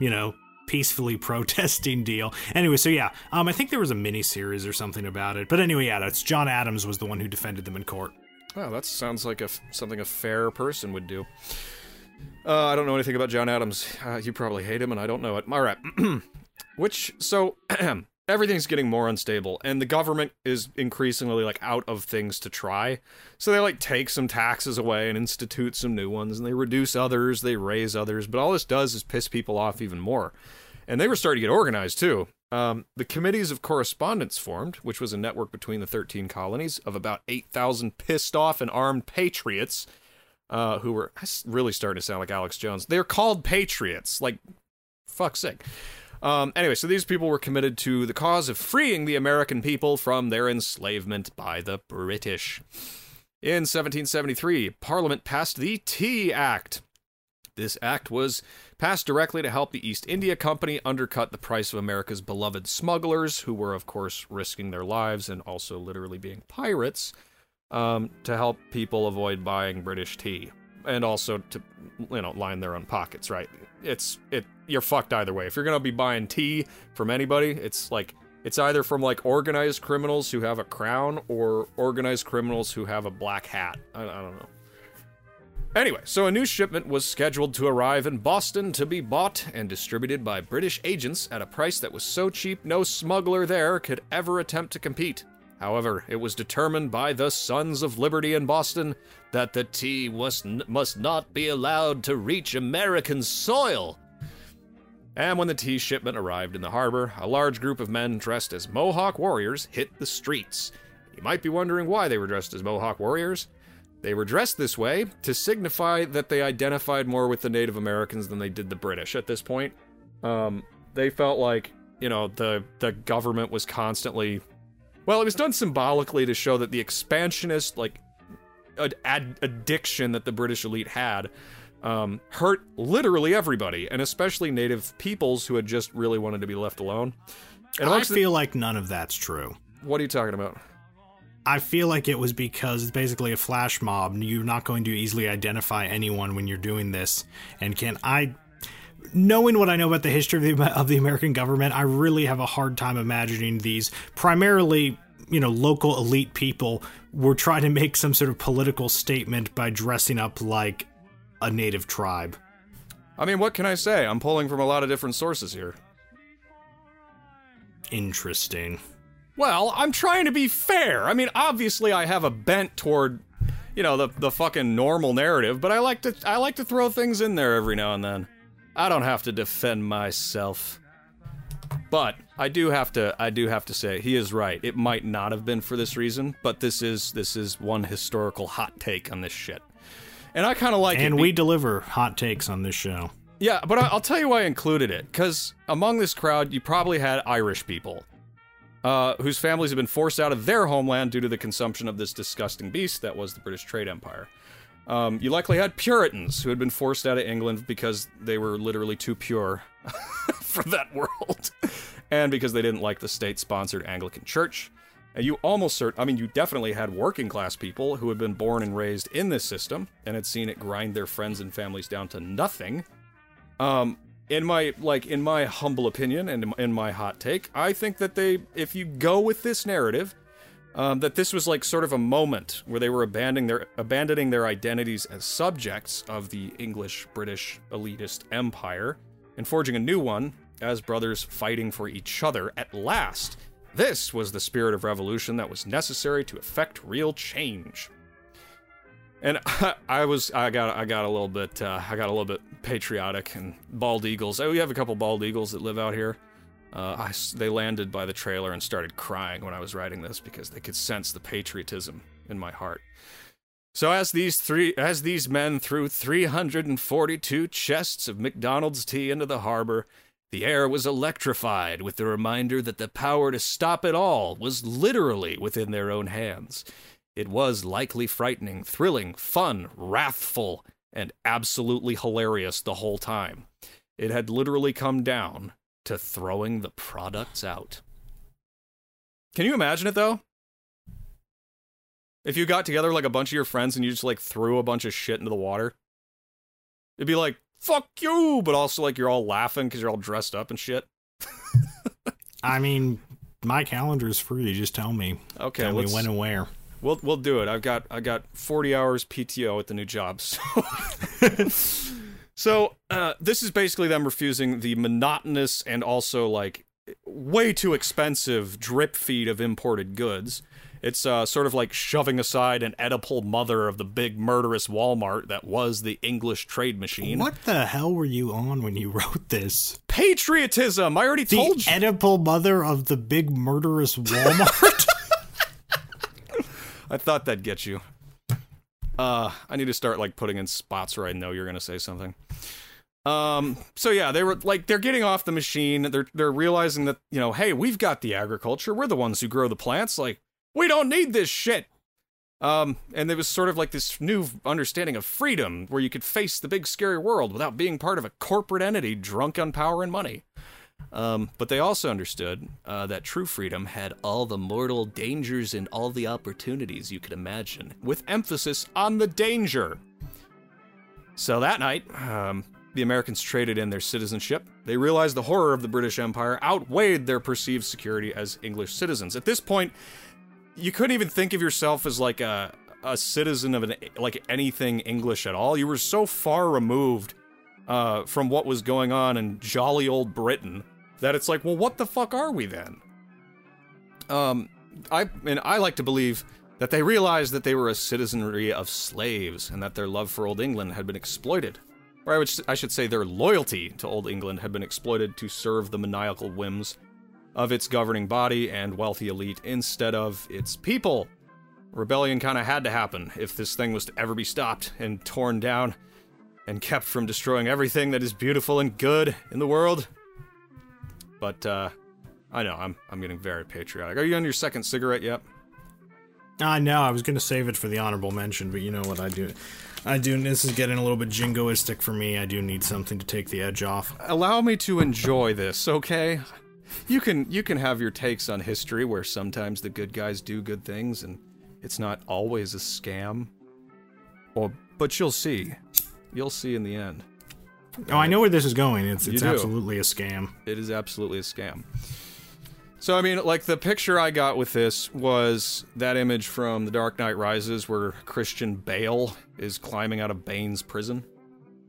you know, peacefully protesting deal. Anyway, so yeah, um, I think there was a miniseries or something about it. But anyway, yeah, that's John Adams was the one who defended them in court. Wow, that sounds like a, something a fair person would do. Uh, I don't know anything about John Adams. Uh, you probably hate him, and I don't know it. All right. Which, so, everything's getting more unstable, and the government is increasingly, like, out of things to try. So they, like, take some taxes away and institute some new ones, and they reduce others, they raise others, but all this does is piss people off even more. And they were starting to get organized, too. Um, the Committees of Correspondence formed, which was a network between the thirteen colonies of about eight thousand pissed off and armed patriots, uh, who were really starting to sound like Alex Jones. They're called patriots, like, fuck's sake. Um, anyway, so these people were committed to the cause of freeing the American people from their enslavement by the British. In seventeen seventy-three, Parliament passed the Tea Act. This act was passed directly to help the East India Company undercut the price of America's beloved smugglers, who were, of course, risking their lives and also literally being pirates, um, to help people avoid buying British tea. And also to, you know, line their own pockets, right? It's, it, you're fucked either way. If you're gonna be buying tea from anybody, it's like, it's either from, like, organized criminals who have a crown or organized criminals who have a black hat. I, I don't know. Anyway, so a new shipment was scheduled to arrive in Boston to be bought and distributed by British agents at a price that was so cheap no smuggler there could ever attempt to compete. However, it was determined by the Sons of Liberty in Boston that the tea was n- must not be allowed to reach American soil. And when the tea shipment arrived in the harbor, a large group of men dressed as Mohawk warriors hit the streets. You might be wondering why they were dressed as Mohawk warriors. They were dressed this way to signify that they identified more with the Native Americans than they did the British at this point. Um, they felt like, you know, the, the government was constantly... Well, it was done symbolically to show that the expansionist, like, ad- ad- addiction that the British elite had um, hurt literally everybody, and especially Native peoples who had just really wanted to be left alone. And I feel the- like none of that's true. What are you talking about? I feel like it was because it's basically a flash mob. You're not going to easily identify anyone when you're doing this. And can I, knowing what I know about the history of the, of the American government, I really have a hard time imagining these primarily, you know, local elite people were trying to make some sort of political statement by dressing up like a native tribe. I mean, what can I say? I'm pulling from a lot of different sources here. Interesting. Well, I'm trying to be fair. I mean, obviously I have a bent toward, you know, the the fucking normal narrative, but I like to I like to throw things in there every now and then. I don't have to defend myself. But I do have to I do have to say he is right. It might not have been for this reason, but this is this is one historical hot take on this shit. And I kind of like and it. And we be- deliver hot takes on this show. Yeah, but I, I'll tell you why I included it, cuz among this crowd you probably had Irish people. Uh, whose families have been forced out of their homeland due to the consumption of this disgusting beast that was the British trade empire. Um, you likely had Puritans who had been forced out of England because they were literally too pure for that world, and because they didn't like the state-sponsored Anglican Church. And you almost cert- I mean, you definitely had working-class people who had been born and raised in this system and had seen it grind their friends and families down to nothing. Um... In my, like, in my humble opinion and in my hot take, I think that they, if you go with this narrative, um, that this was, like, sort of a moment where they were abandoning their, abandoning their identities as subjects of the English-British elitist empire and forging a new one as brothers fighting for each other at last. This was the spirit of revolution that was necessary to effect real change. And I, I was, I got, I got a little bit, uh, I got a little bit patriotic and bald eagles. We have a couple bald eagles that live out here. Uh, I, they landed by the trailer and started crying when I was writing this because they could sense the patriotism in my heart. So as these three, as these men threw three hundred forty-two chests of McDonald's tea into the harbor, the air was electrified with the reminder that the power to stop it all was literally within their own hands. It was likely frightening, thrilling, fun, wrathful, and absolutely hilarious the whole time. It had literally come down to throwing the products out. Can you imagine it, though? If you got together like a bunch of your friends and you just like threw a bunch of shit into the water, it'd be like, fuck you, but also like you're all laughing because you're all dressed up and shit. I mean, my calendar is free. Just tell me. Okay. Tell me when and where. We'll we'll do it. I've got I got forty hours P T O at the new job. So, so uh, this is basically them refusing the monotonous and also like way too expensive drip feed of imported goods. It's uh, sort of like shoving aside an Oedipal mother of the big murderous Walmart that was the English trade machine. What the hell were you on when you wrote this? Patriotism! I already the told you! The Oedipal mother of the big murderous Walmart? I thought that'd get you. Uh, I need to start, like, putting in spots where I know you're gonna say something. Um, so yeah, they were like, they're getting off the machine. They're, they're realizing that, you know, hey, we've got the agriculture. We're the ones who grow the plants. Like, we don't need this shit. Um, and there was sort of like this new understanding of freedom where you could face the big scary world without being part of a corporate entity drunk on power and money. Um, but they also understood, uh, that true freedom had all the mortal dangers and all the opportunities you could imagine, with emphasis on the danger. So that night, um... the Americans traded in their citizenship. They realized the horror of the British Empire outweighed their perceived security as English citizens. At this point, you couldn't even think of yourself as like a a citizen of an like anything English at all. You were so far removed uh, from what was going on in jolly old Britain that it's like, well, what the fuck are we then? Um, I and I like to believe that they realized that they were a citizenry of slaves and that their love for old England had been exploited. Or I, would, I should say their loyalty to Old England had been exploited to serve the maniacal whims of its governing body and wealthy elite instead of its people. Rebellion kind of had to happen if this thing was to ever be stopped and torn down and kept from destroying everything that is beautiful and good in the world. But, uh, I know, I'm I'm getting very patriotic. Are you on your second cigarette yet? Ah, uh, no, I was going to save it for the honorable mention, but you know what I do... I do, this is getting a little bit jingoistic for me. I do need something to take the edge off. Allow me to enjoy this, okay? You can you can have your takes on history where sometimes the good guys do good things and it's not always a scam. Or, but you'll see. You'll see in the end. Oh, I know where this is going. It's it's absolutely a scam. It is absolutely a scam. So, I mean, like, the picture I got with this was that image from The Dark Knight Rises where Christian Bale is climbing out of Bane's prison.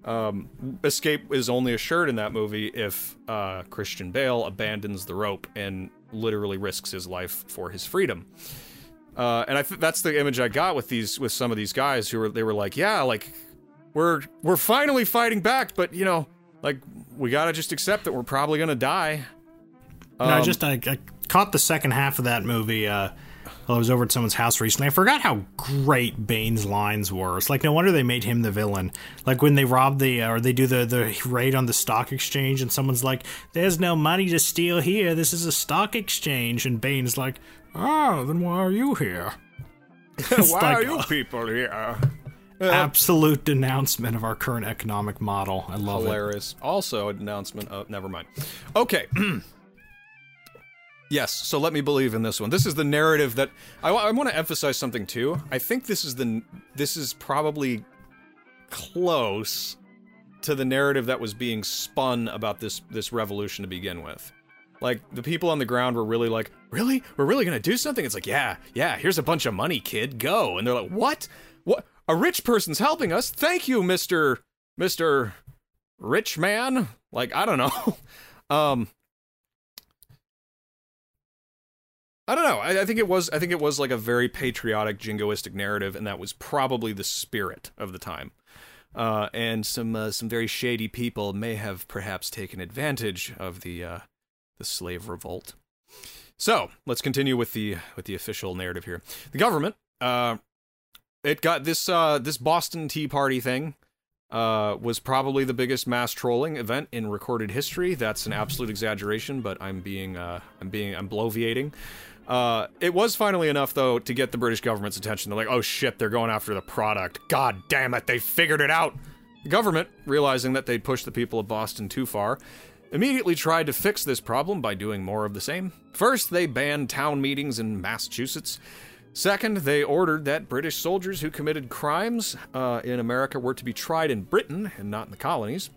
Um, escape is only assured in that movie if uh, Christian Bale abandons the rope and literally risks his life for his freedom. Uh, and I th- that's the image I got with these with some of these guys who were, they were like, yeah, like, we're we're finally fighting back, but, you know, like, we gotta just accept that we're probably gonna die. Um, no, just I, I caught the second half of that movie uh, while I was over at someone's house recently. I forgot how great Bane's lines were. It's like, no wonder they made him the villain. Like when they rob the, or they do the, the raid on the stock exchange and someone's like, there's no money to steal here. This is a stock exchange. And Bane's like, oh, then why are you here? why like, are you uh, people here? Absolute denouncement of our current economic model. I love hilarious. It. Hilarious. Also a denouncement of, never mind. Okay. Yes, so let me believe in this one. This is the narrative that I, I want to emphasize something too. I think this is the this is probably close to the narrative that was being spun about this this revolution to begin with. Like the people on the ground were really like, really, we're really gonna do something? It's like, yeah, yeah. Here's a bunch of money, kid. Go. And they're like, what? What? A rich person's helping us? Thank you, Mister Mister Rich Man. Like I don't know. um. I don't know. I, I think it was. I think it was like a very patriotic, jingoistic narrative, and that was probably the spirit of the time. Uh, and some uh, some very shady people may have perhaps taken advantage of the uh, the slave revolt. So let's continue with the with the official narrative here. The government. Uh, it got this uh, this Boston Tea Party thing. Uh, was probably the biggest mass trolling event in recorded history. That's an absolute exaggeration, but I'm being uh, I'm being I'm bloviating. Uh, it was finally enough, though, to get the British government's attention. They're like, oh shit, they're going after the product. God damn it, they figured it out. The government, realizing that they'd pushed the people of Boston too far, immediately tried to fix this problem by doing more of the same. First, they banned town meetings in Massachusetts. Second, they ordered that British soldiers who committed crimes uh, in America were to be tried in Britain and not in the colonies.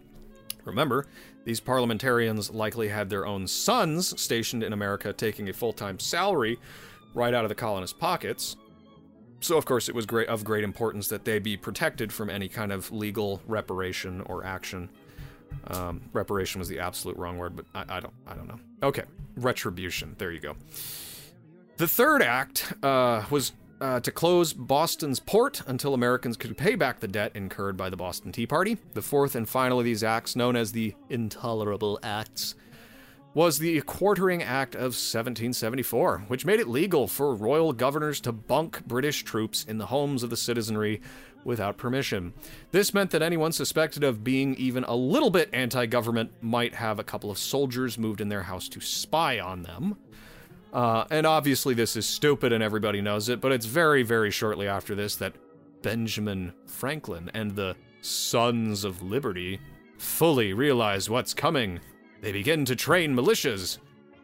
Remember, these parliamentarians likely had their own sons stationed in America taking a full-time salary right out of the colonists' pockets. So, of course, it was great, of great importance that they be protected from any kind of legal reparation or action. Um, reparation was the absolute wrong word, but I, I don't, I don't know. Okay, retribution. There you go. The third act uh, was Uh, to close Boston's port until Americans could pay back the debt incurred by the Boston Tea Party. The fourth and final of these acts, known as the Intolerable Acts, was the Quartering Act of seventeen seventy-four, which made it legal for royal governors to bunk British troops in the homes of the citizenry without permission. This meant that anyone suspected of being even a little bit anti-government might have a couple of soldiers moved in their house to spy on them. Uh, and obviously this is stupid and everybody knows it, but it's very, very shortly after this that Benjamin Franklin and the Sons of Liberty fully realize what's coming. They begin to train militias,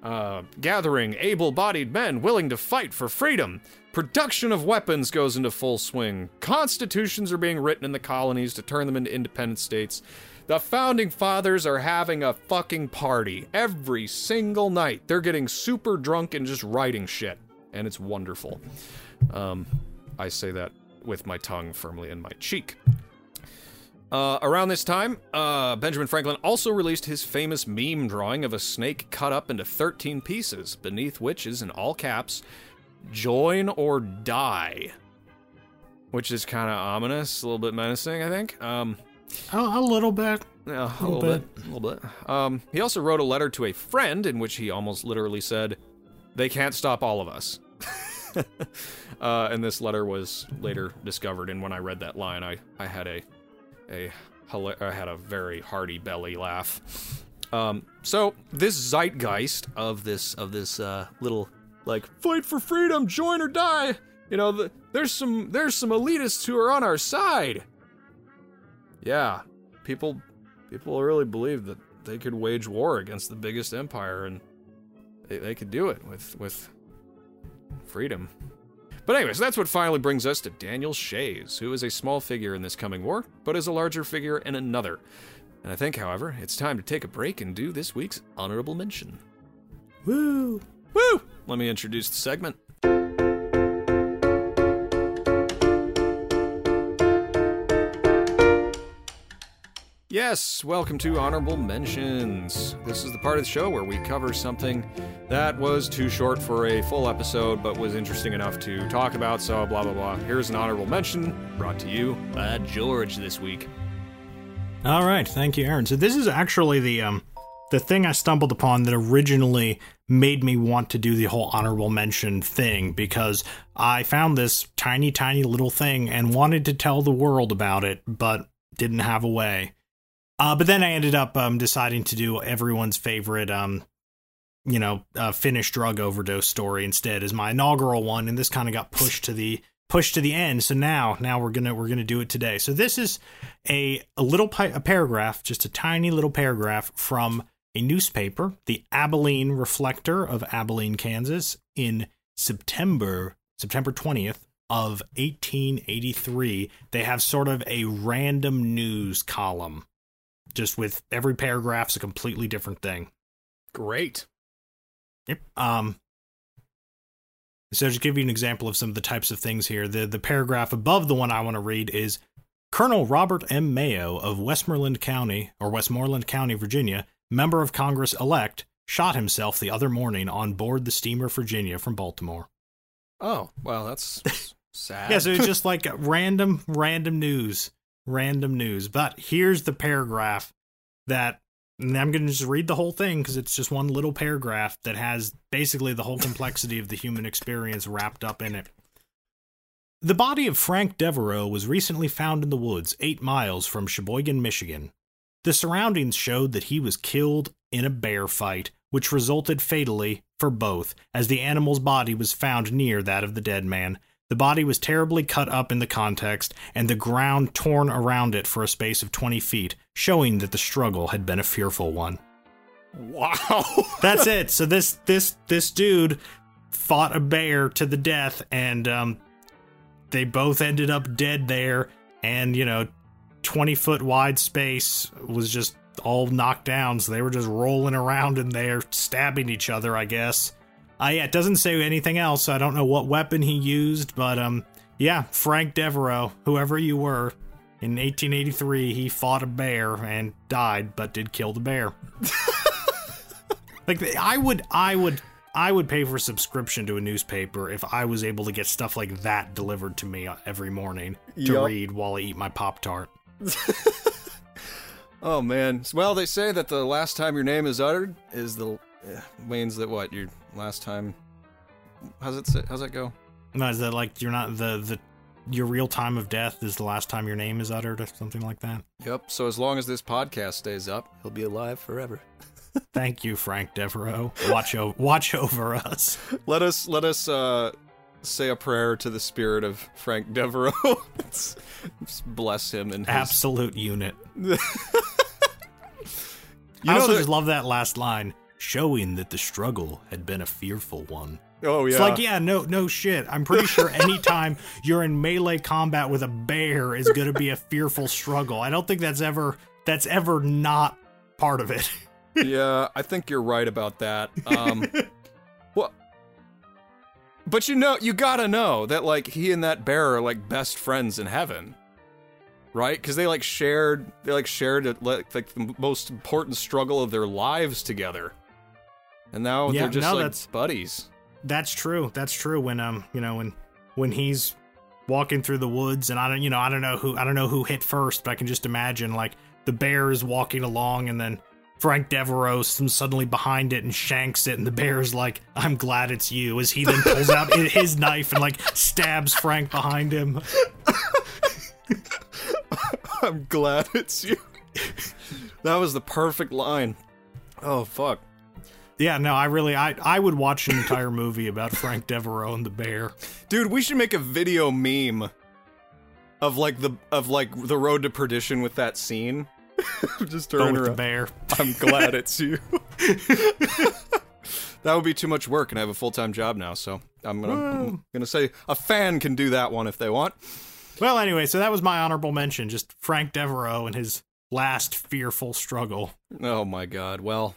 uh, gathering able-bodied men willing to fight for freedom. Production of weapons goes into full swing. Constitutions are being written in the colonies to turn them into independent states. The Founding Fathers are having a fucking party every single night. They're getting super drunk and just writing shit. And it's wonderful. Um, I say that with my tongue firmly in my cheek. Uh, around this time, uh, Benjamin Franklin also released his famous meme drawing of a snake cut up into thirteen pieces, beneath which is, in all caps, "Join or die." Which is kind of ominous, a little bit menacing, I think. Um... A, a little bit. Yeah, a, a little, little bit. bit. A little bit. Um, he also wrote a letter to a friend in which he almost literally said, "They can't stop all of us." uh, and this letter was later discovered. And when I read that line, I, I had a a I had a very hearty belly laugh. Um, so this zeitgeist of this of this uh, little like fight for freedom, join or die. You know, the, there's some there's some elitists who are on our side. Yeah, people people really believed that they could wage war against the biggest empire, and they, they could do it with, with freedom. But anyways, that's what finally brings us to Daniel Shays, who is a small figure in this coming war, but is a larger figure in another. And I think, however, it's time to take a break and do this week's honorable mention. Woo! Woo! Let me introduce the segment. Yes, welcome to Honorable Mentions. This is the part of the show where we cover something that was too short for a full episode, but was interesting enough to talk about, so blah, blah, blah. Here's an honorable mention brought to you by George this week. All right, thank you, Aaron. So this is actually the um, the thing I stumbled upon that originally made me want to do the whole honorable mention thing, because I found this tiny, tiny little thing and wanted to tell the world about it, but didn't have a way. Uh, but then I ended up um, deciding to do everyone's favorite, um, you know, uh, Finnish drug overdose story instead as my inaugural one, and this kind of got pushed to the pushed to the end. So now, now we're gonna we're gonna do it today. So this is a a little pi- a paragraph, just a tiny little paragraph from a newspaper, the Abilene Reflector of Abilene, Kansas, in September September twentieth. of eighteen eighty-three. They have sort of a random news column, just with every paragraph's a completely different thing. Great. Yep. Um, so just to give you an example of some of the types of things here, the, the paragraph above the one I want to read is, Colonel Robert M. Mayo of Westmoreland County, or Westmoreland County, Virginia, member of Congress elect, shot himself the other morning on board the steamer Virginia from Baltimore. Oh, well, that's sad. Yeah, so it's just like random, random news. Random news. But here's the paragraph that, and I'm going to just read the whole thing because it's just one little paragraph that has basically the whole complexity of the human experience wrapped up in it. The body of Frank Devereaux was recently found in the woods eight miles from Sheboygan, Michigan. The surroundings showed that he was killed in a bear fight, which resulted fatally for both, as the animal's body was found near that of the dead man. The body was terribly cut up in the context, and the ground torn around it for a space of twenty feet, showing that the struggle had been a fearful one. Wow. That's it. So this this this dude fought a bear to the death, and um, they both ended up dead there, and, you know, twenty-foot wide space was just all knocked down, so they were just rolling around in there, stabbing each other, I guess. Uh, yeah, it doesn't say anything else, so I don't know what weapon he used, but, um, yeah, Frank Devereaux, whoever you were, in eighteen eighty-three, he fought a bear and died, but did kill the bear. Like, I would, I would, I would pay for subscription to a newspaper if I was able to get stuff like that delivered to me every morning to yep. read while I eat my Pop-Tart. Oh, man. Well, they say that the last time your name is uttered is the... Uh, means that what? Your last time... How's it, how's that go? No, is that like you're not... the the Your real time of death is the last time your name is uttered or something like that? Yep. So as long as this podcast stays up, he'll be alive forever. Thank you, Frank Devereaux. Watch, o- watch over us. Let us let us uh, say a prayer to the spirit of Frank Devereaux. Just bless him and his... absolute unit. you I also that... just love that last line, showing that the struggle had been a fearful one. Oh, yeah. It's like, yeah, no, no shit. I'm pretty sure any time you're in melee combat with a bear is going to be a fearful struggle. I don't think that's ever that's ever not part of it. Yeah, I think you're right about that. Um, well, but you know, you gotta know that like he and that bear are like best friends in heaven, right? Because they like shared, they like shared a, like, like the most important struggle of their lives together, and now yeah, they're just no, like that's, buddies. That's true. That's true. When um, you know, when when he's walking through the woods, and I don't, you know, I don't know who, I don't know who hit first, but I can just imagine like the bear is walking along, and then Frank Devereaux comes suddenly behind it and shanks it, and the bear's like, I'm glad it's you, as he then pulls out his knife and, like, stabs Frank behind him. I'm glad it's you. That was the perfect line. Oh, fuck. Yeah, no, I really, I, I would watch an entire movie about Frank Devereaux and the bear. Dude, we should make a video meme of, like, the, of, like, the road to perdition with that scene. Just turn with the bear. I'm glad it's you. That would be too much work, and I have a full-time job now, so I'm gonna, I'm gonna say a fan can do that one if they want. Well, anyway, so that was my honorable mention, just Frank Devereaux and his last fearful struggle. Oh my god, well,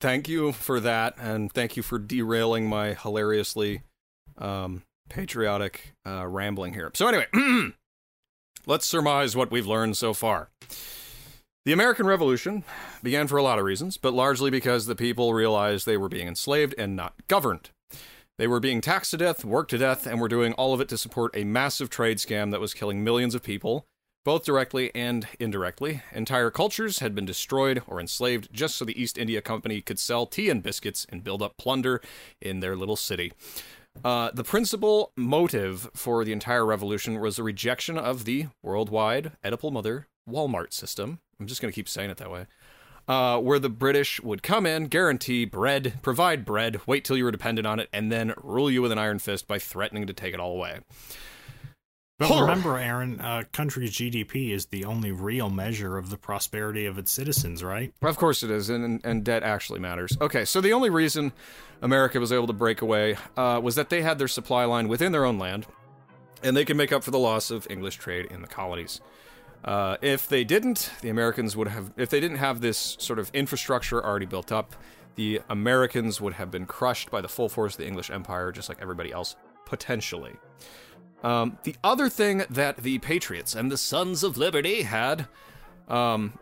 thank you for that, and thank you for derailing my hilariously um, patriotic uh, rambling here. So anyway, let's surmise what we've learned so far. The American Revolution began for a lot of reasons, but largely because the people realized they were being enslaved and not governed. They were being taxed to death, worked to death, and were doing all of it to support a massive trade scam that was killing millions of people, both directly and indirectly. Entire cultures had been destroyed or enslaved just so the East India Company could sell tea and biscuits and build up plunder in their little city. Uh, the principal motive for the entire revolution was the rejection of the worldwide edible mother Walmart system. I'm just going to keep saying it that way, uh, where the British would come in, guarantee bread, provide bread, wait till you were dependent on it, and then rule you with an iron fist by threatening to take it all away. But oh. remember, Aaron, a uh, country's G D P is the only real measure of the prosperity of its citizens, right? Of course it is, and, and debt actually matters. Okay, so the only reason America was able to break away uh, was that they had their supply line within their own land, and they could make up for the loss of English trade in the colonies. Uh, if they didn't, the Americans would have, if they didn't have this sort of infrastructure already built up, the Americans would have been crushed by the full force of the English Empire, just like everybody else, potentially. Um, the other thing that the Patriots and the Sons of Liberty had um,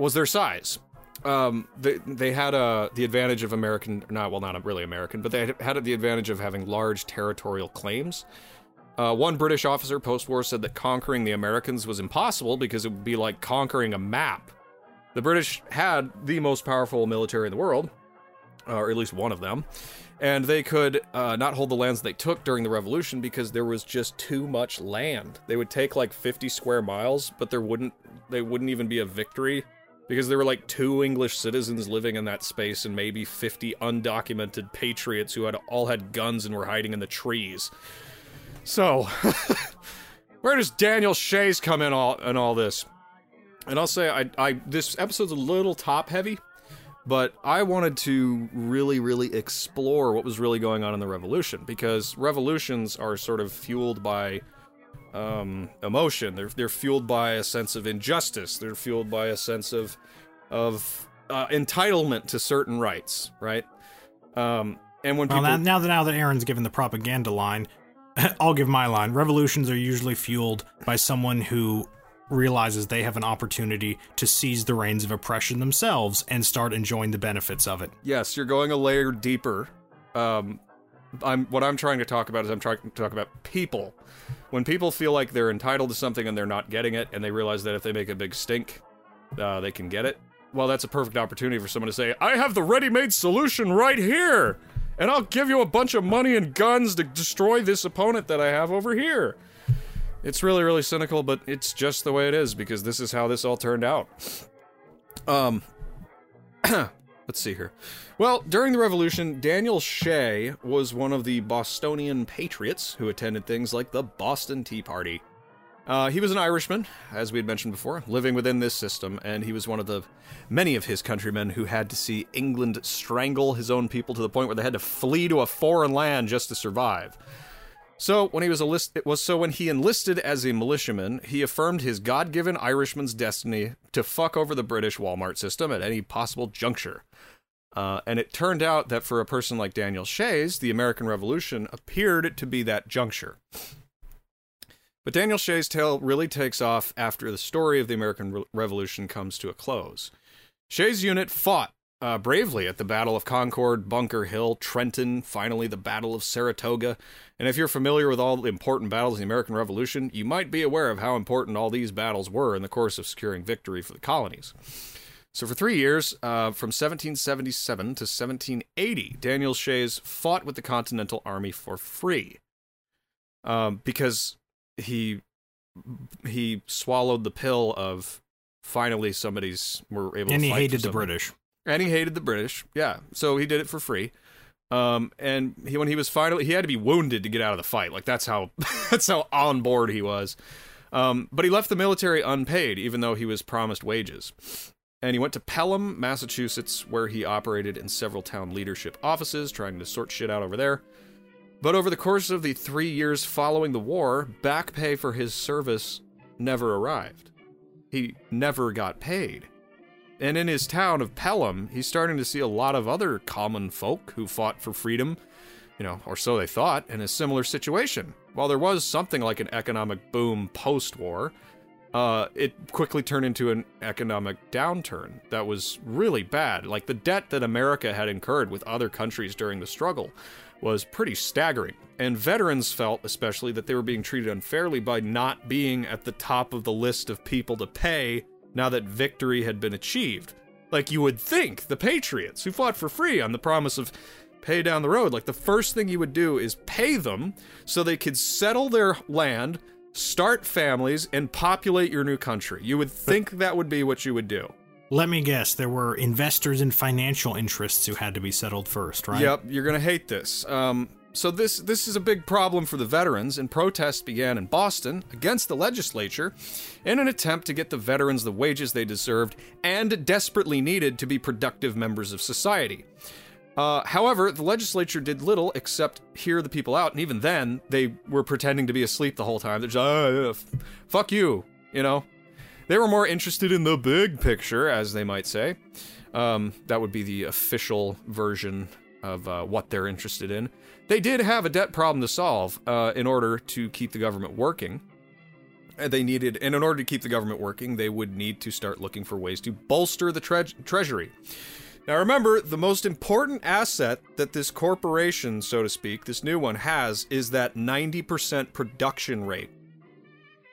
was their size. Um, they, they had uh, the advantage of American, not well, not really American, but they had the advantage of having large territorial claims. Uh, one British officer post-war said that conquering the Americans was impossible because it would be like conquering a map. The British had the most powerful military in the world, uh, or at least one of them, and they could uh, not hold the lands they took during the Revolution because there was just too much land. They would take like fifty square miles, but there wouldn't, they wouldn't even be a victory because there were like two English citizens living in that space and maybe fifty undocumented patriots who had all had guns and were hiding in the trees. So, where does Daniel Shays come in all in all this? And I'll say, I, I this episode's a little top-heavy, but I wanted to really, really explore what was really going on in the Revolution, because revolutions are sort of fueled by um, emotion. They're they're fueled by a sense of injustice. They're fueled by a sense of of uh, entitlement to certain rights, right? Um, and when people well, now, now that now that Aaron's given the propaganda line. I'll give my line. Revolutions are usually fueled by someone who realizes they have an opportunity to seize the reins of oppression themselves and start enjoying the benefits of it. Yes, you're going a layer deeper um, I'm what I'm trying to talk about is I'm trying to talk about people. When people feel like they're entitled to something and they're not getting it, and they realize that if they make a big stink, uh, they can get it. Well, that's a perfect opportunity for someone to say, I have the ready-made solution right here! And I'll give you a bunch of money and guns to destroy this opponent that I have over here. It's really, really cynical, but it's just the way it is, because this is how this all turned out. Um, let's see here. Well, during the Revolution, Daniel Shays was one of the Bostonian patriots who attended things like the Boston Tea Party. Uh, he was an Irishman, as we had mentioned before, living within this system, and he was one of the many of his countrymen who had to see England strangle his own people to the point where they had to flee to a foreign land just to survive. So when he was enlist- it was so when he enlisted as a militiaman, he affirmed his God-given Irishman's destiny to fuck over the British Walmart system at any possible juncture. Uh, and it turned out that for a person like Daniel Shays, the American Revolution appeared to be that juncture. But Daniel Shays' tale really takes off after the story of the American Re- Revolution comes to a close. Shays' unit fought uh, bravely at the Battle of Concord, Bunker Hill, Trenton, finally the Battle of Saratoga. And if you're familiar with all the important battles in the American Revolution, you might be aware of how important all these battles were in the course of securing victory for the colonies. So for three years, uh, from seventeen seventy-seven to seventeen eighty, Daniel Shays fought with the Continental Army for free. Um, because... He he swallowed the pill of finally somebody's were able to fight. And he hated the British. And he hated the British. Yeah, so he did it for free. Um, and he when he was finally he had to be wounded to get out of the fight. Like that's how that's how on board he was. Um, but he left the military unpaid, even though he was promised wages. And he went to Pelham, Massachusetts, where he operated in several town leadership offices, trying to sort shit out over there. But over the course of the three years following the war, back pay for his service never arrived. He never got paid. And in his town of Pelham, he's starting to see a lot of other common folk who fought for freedom, you know, or so they thought, in a similar situation. While there was something like an economic boom post-war, uh, it quickly turned into an economic downturn that was really bad. Like, the debt that America had incurred with other countries during the struggle was pretty staggering, and veterans felt especially that they were being treated unfairly by not being at the top of the list of people to pay now that victory had been achieved. Like you would think, the patriots who fought for free on the promise of pay down the road, like the first thing you would do is pay them so they could settle their land, start families, and populate your new country. You would think that would be what you would do. Let me guess, there were investors and financial interests who had to be settled first, right? Yep, you're going to hate this. Um, so this this is a big problem for the veterans, and protests began in Boston against the legislature in an attempt to get the veterans the wages they deserved and desperately needed to be productive members of society. Uh, however, the legislature did little except hear the people out, and even then, they were pretending to be asleep the whole time. They're just, oh, fuck you, you know? They were more interested in the big picture, as they might say. Um, that would be the official version of uh, what they're interested in. They did have a debt problem to solve uh, in order to keep the government working. They needed, and in order to keep the government working, they would need to start looking for ways to bolster the tre- treasury. Now remember, the most important asset that this corporation, so to speak, this new one has, is that ninety percent production rate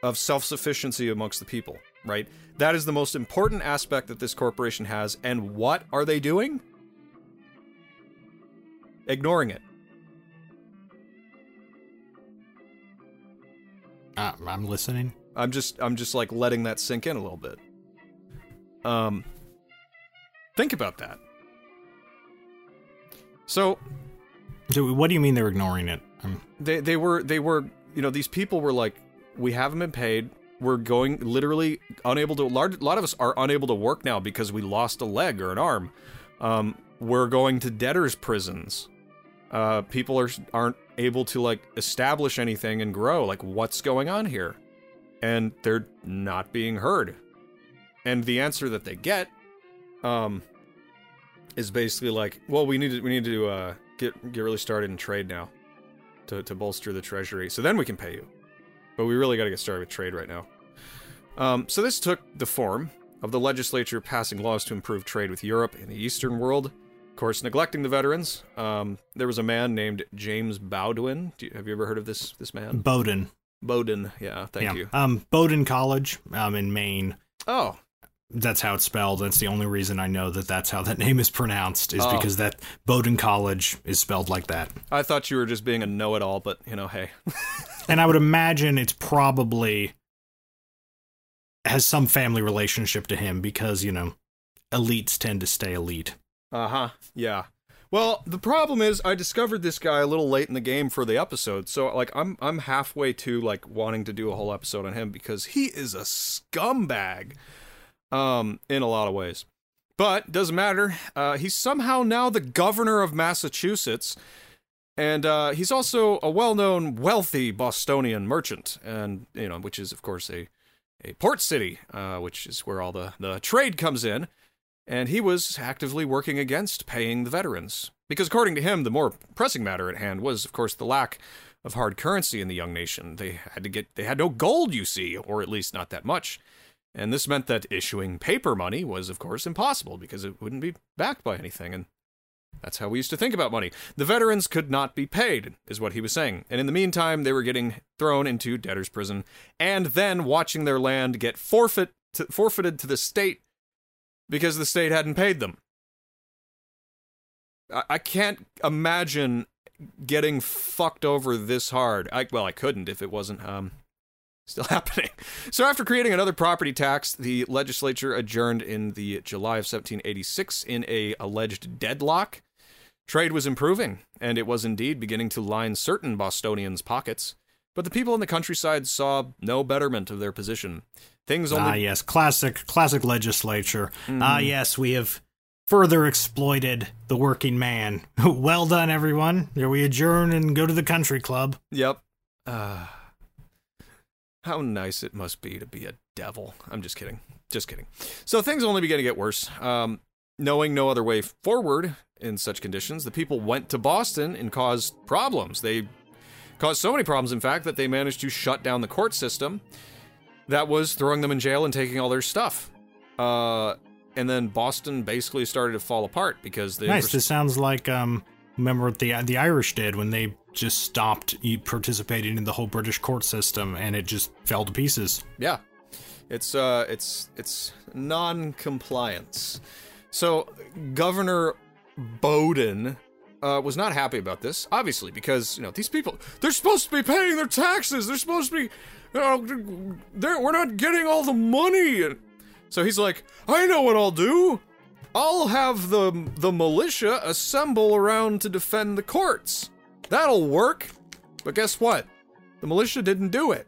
of self-sufficiency amongst the people. Right? That is the most important aspect that this corporation has, and what are they doing? Ignoring it. Uh, I'm listening. I'm just, I'm just like letting that sink in a little bit. Um, think about that. So, so what do you mean they're ignoring it? Um, they, they were, they were, you know, these people were like, we haven't been paid. We're going literally unable to, a lot of us are unable to work now because we lost a leg or an arm. Um, we're going to debtors' prisons. Uh, people are, aren't able to, like, establish anything and grow. Like, what's going on here? And they're not being heard. And the answer that they get um, is basically like, well, we need to, we need to uh, get get really started in trade now to, to bolster the treasury. So then we can pay you. But we really got to get started with trade right now. Um, so this took the form of the legislature passing laws to improve trade with Europe and the Eastern world, course, neglecting the veterans. Um, there was a man named James Bowdoin. Do you, have you ever heard of this this man? Bowdoin. Bowdoin, yeah, thank yeah. you. Um, Bowdoin College um, in Maine. Oh. That's how it's spelled. That's the only reason I know that that's how that name is pronounced, is oh. because that Bowdoin College is spelled like that. I thought you were just being a know-it-all, but, you know, hey. And I would imagine it's probably has some family relationship to him because, you know, elites tend to stay elite. Uh-huh, yeah. Well, the problem is I discovered this guy a little late in the game for the episode, so like I'm I'm halfway to like wanting to do a whole episode on him because he is a scumbag um in a lot of ways. But doesn't matter. Uh he's somehow now the governor of Massachusetts, and uh he's also a well-known wealthy Bostonian merchant, and you know, which is of course a a port city, uh which is where all the the trade comes in. And he was actively working against paying the veterans. Because according to him, the more pressing matter at hand was, of course, the lack of hard currency in the young nation. They had to get, they had no gold, you see, or at least not that much. And this meant that issuing paper money was, of course, impossible because it wouldn't be backed by anything. And that's how we used to think about money. The veterans could not be paid, is what he was saying. And in the meantime, they were getting thrown into debtor's prison and then watching their land get forfeit to, forfeited to the state because the state hadn't paid them. I, I can't imagine getting fucked over this hard. I, well, I couldn't if it wasn't um, still happening. So after creating another property tax, the legislature adjourned in the July of seventeen eighty-six in a alleged deadlock. Trade was improving, and it was indeed beginning to line certain Bostonians' pockets. But the people in the countryside saw no betterment of their position. Things only... Ah, yes. Classic, classic legislature. Mm. Ah, yes. We have further exploited the working man. Well done, everyone. Here we adjourn and go to the country club. Yep. Uh, how nice it must be to be a devil. I'm just kidding. Just kidding. So things only began to get worse. Um, knowing no other way forward in such conditions, the people went to Boston and caused problems. They caused so many problems, in fact, that they managed to shut down the court system. That was throwing them in jail and taking all their stuff. Uh, and then Boston basically started to fall apart because they... Nice, were... This sounds like, um, remember what the, the Irish did when they just stopped participating in the whole British court system and it just fell to pieces. Yeah. It's, uh, it's, it's non-compliance. So, Governor Bowdoin... Uh, was not happy about this, obviously, because, you know, these people, they're supposed to be paying their taxes. They're supposed to be, you know, they're, we're not getting all the money. And so he's like, I know what I'll do. I'll have the, the militia assemble around to defend the courts. That'll work. But guess what? The militia didn't do it.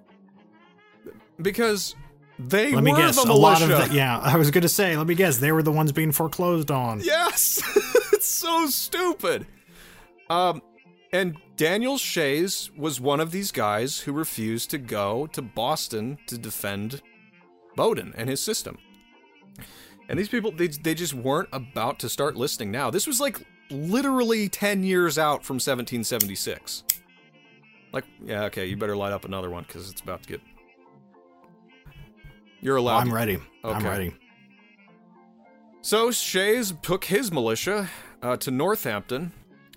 Because they let me were guess, the militia. A lot of the, yeah, I was going to say, let me guess, they were the ones being foreclosed on. Yes! It's so stupid! Um, and Daniel Shays was one of these guys who refused to go to Boston to defend Bowdoin and his system. And these people, they, they just weren't about to start listening now. This was like literally ten years out from seventeen seventy-six. Like, yeah, okay, you better light up another one because it's about to get... You're allowed. I'm ready. Okay. I'm ready. So Shays took his militia uh, to Northampton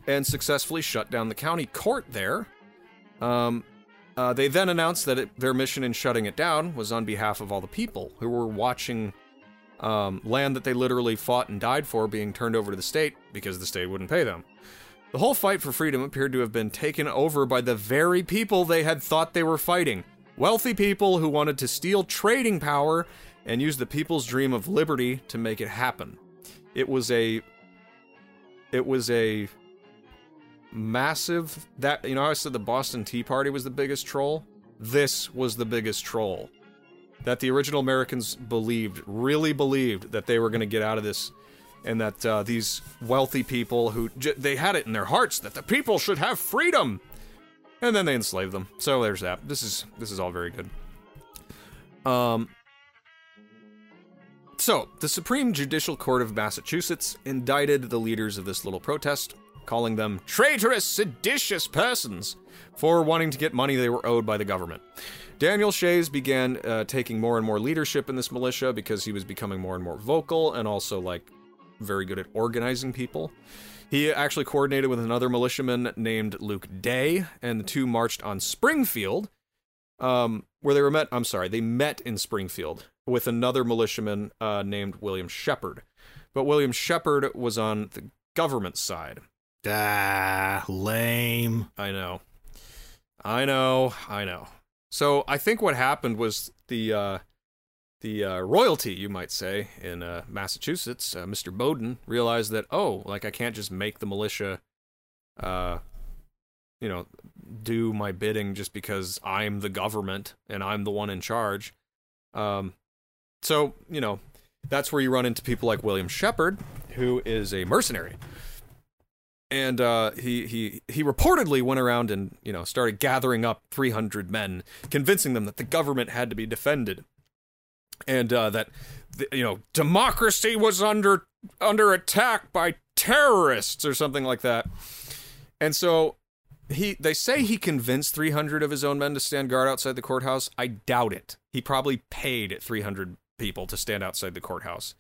and successfully shut down the county court there. Um, uh, they then announced that it, their mission in shutting it down was on behalf of all the people who were watching um, land that they literally fought and died for being turned over to the state because the state wouldn't pay them. The whole fight for freedom appeared to have been taken over by the very people they had thought they were fighting. Wealthy people who wanted to steal trading power and use the people's dream of liberty to make it happen. It was a... It was a... massive, that, you know, I said the Boston Tea Party was the biggest troll. This was the biggest troll that the original Americans believed, really believed that they were going to get out of this, and that uh, these wealthy people who j- they had it in their hearts that the people should have freedom, and then they enslaved them. So there's that. This is this is all very good. Um. So the Supreme Judicial Court of Massachusetts indicted the leaders of this little protest, calling them traitorous, seditious persons for wanting to get money they were owed by the government. Daniel Shays began uh, taking more and more leadership in this militia because he was becoming more and more vocal and also, like, very good at organizing people. He actually coordinated with another militiaman named Luke Day, and the two marched on Springfield, um, where they were met. I'm sorry, they met in Springfield with another militiaman uh, named William Shepherd. But William Shepherd was on the government side. Ah, lame. I know. I know. I know. So I think what happened was the uh, the uh, royalty, you might say, in uh, Massachusetts, uh, Mister Bowdoin, realized that, oh, like I can't just make the militia, uh, you know, do my bidding just because I'm the government and I'm the one in charge. Um, so, you know, that's where you run into people like William Shepherd, who is a mercenary. And uh, he, he he reportedly went around and, you know, started gathering up three hundred men, convincing them that the government had to be defended. And uh, that, the, you know, democracy was under under attack by terrorists or something like that. And so he they say he convinced three hundred of his own men to stand guard outside the courthouse. I doubt it. He probably paid three hundred people to stand outside the courthouse.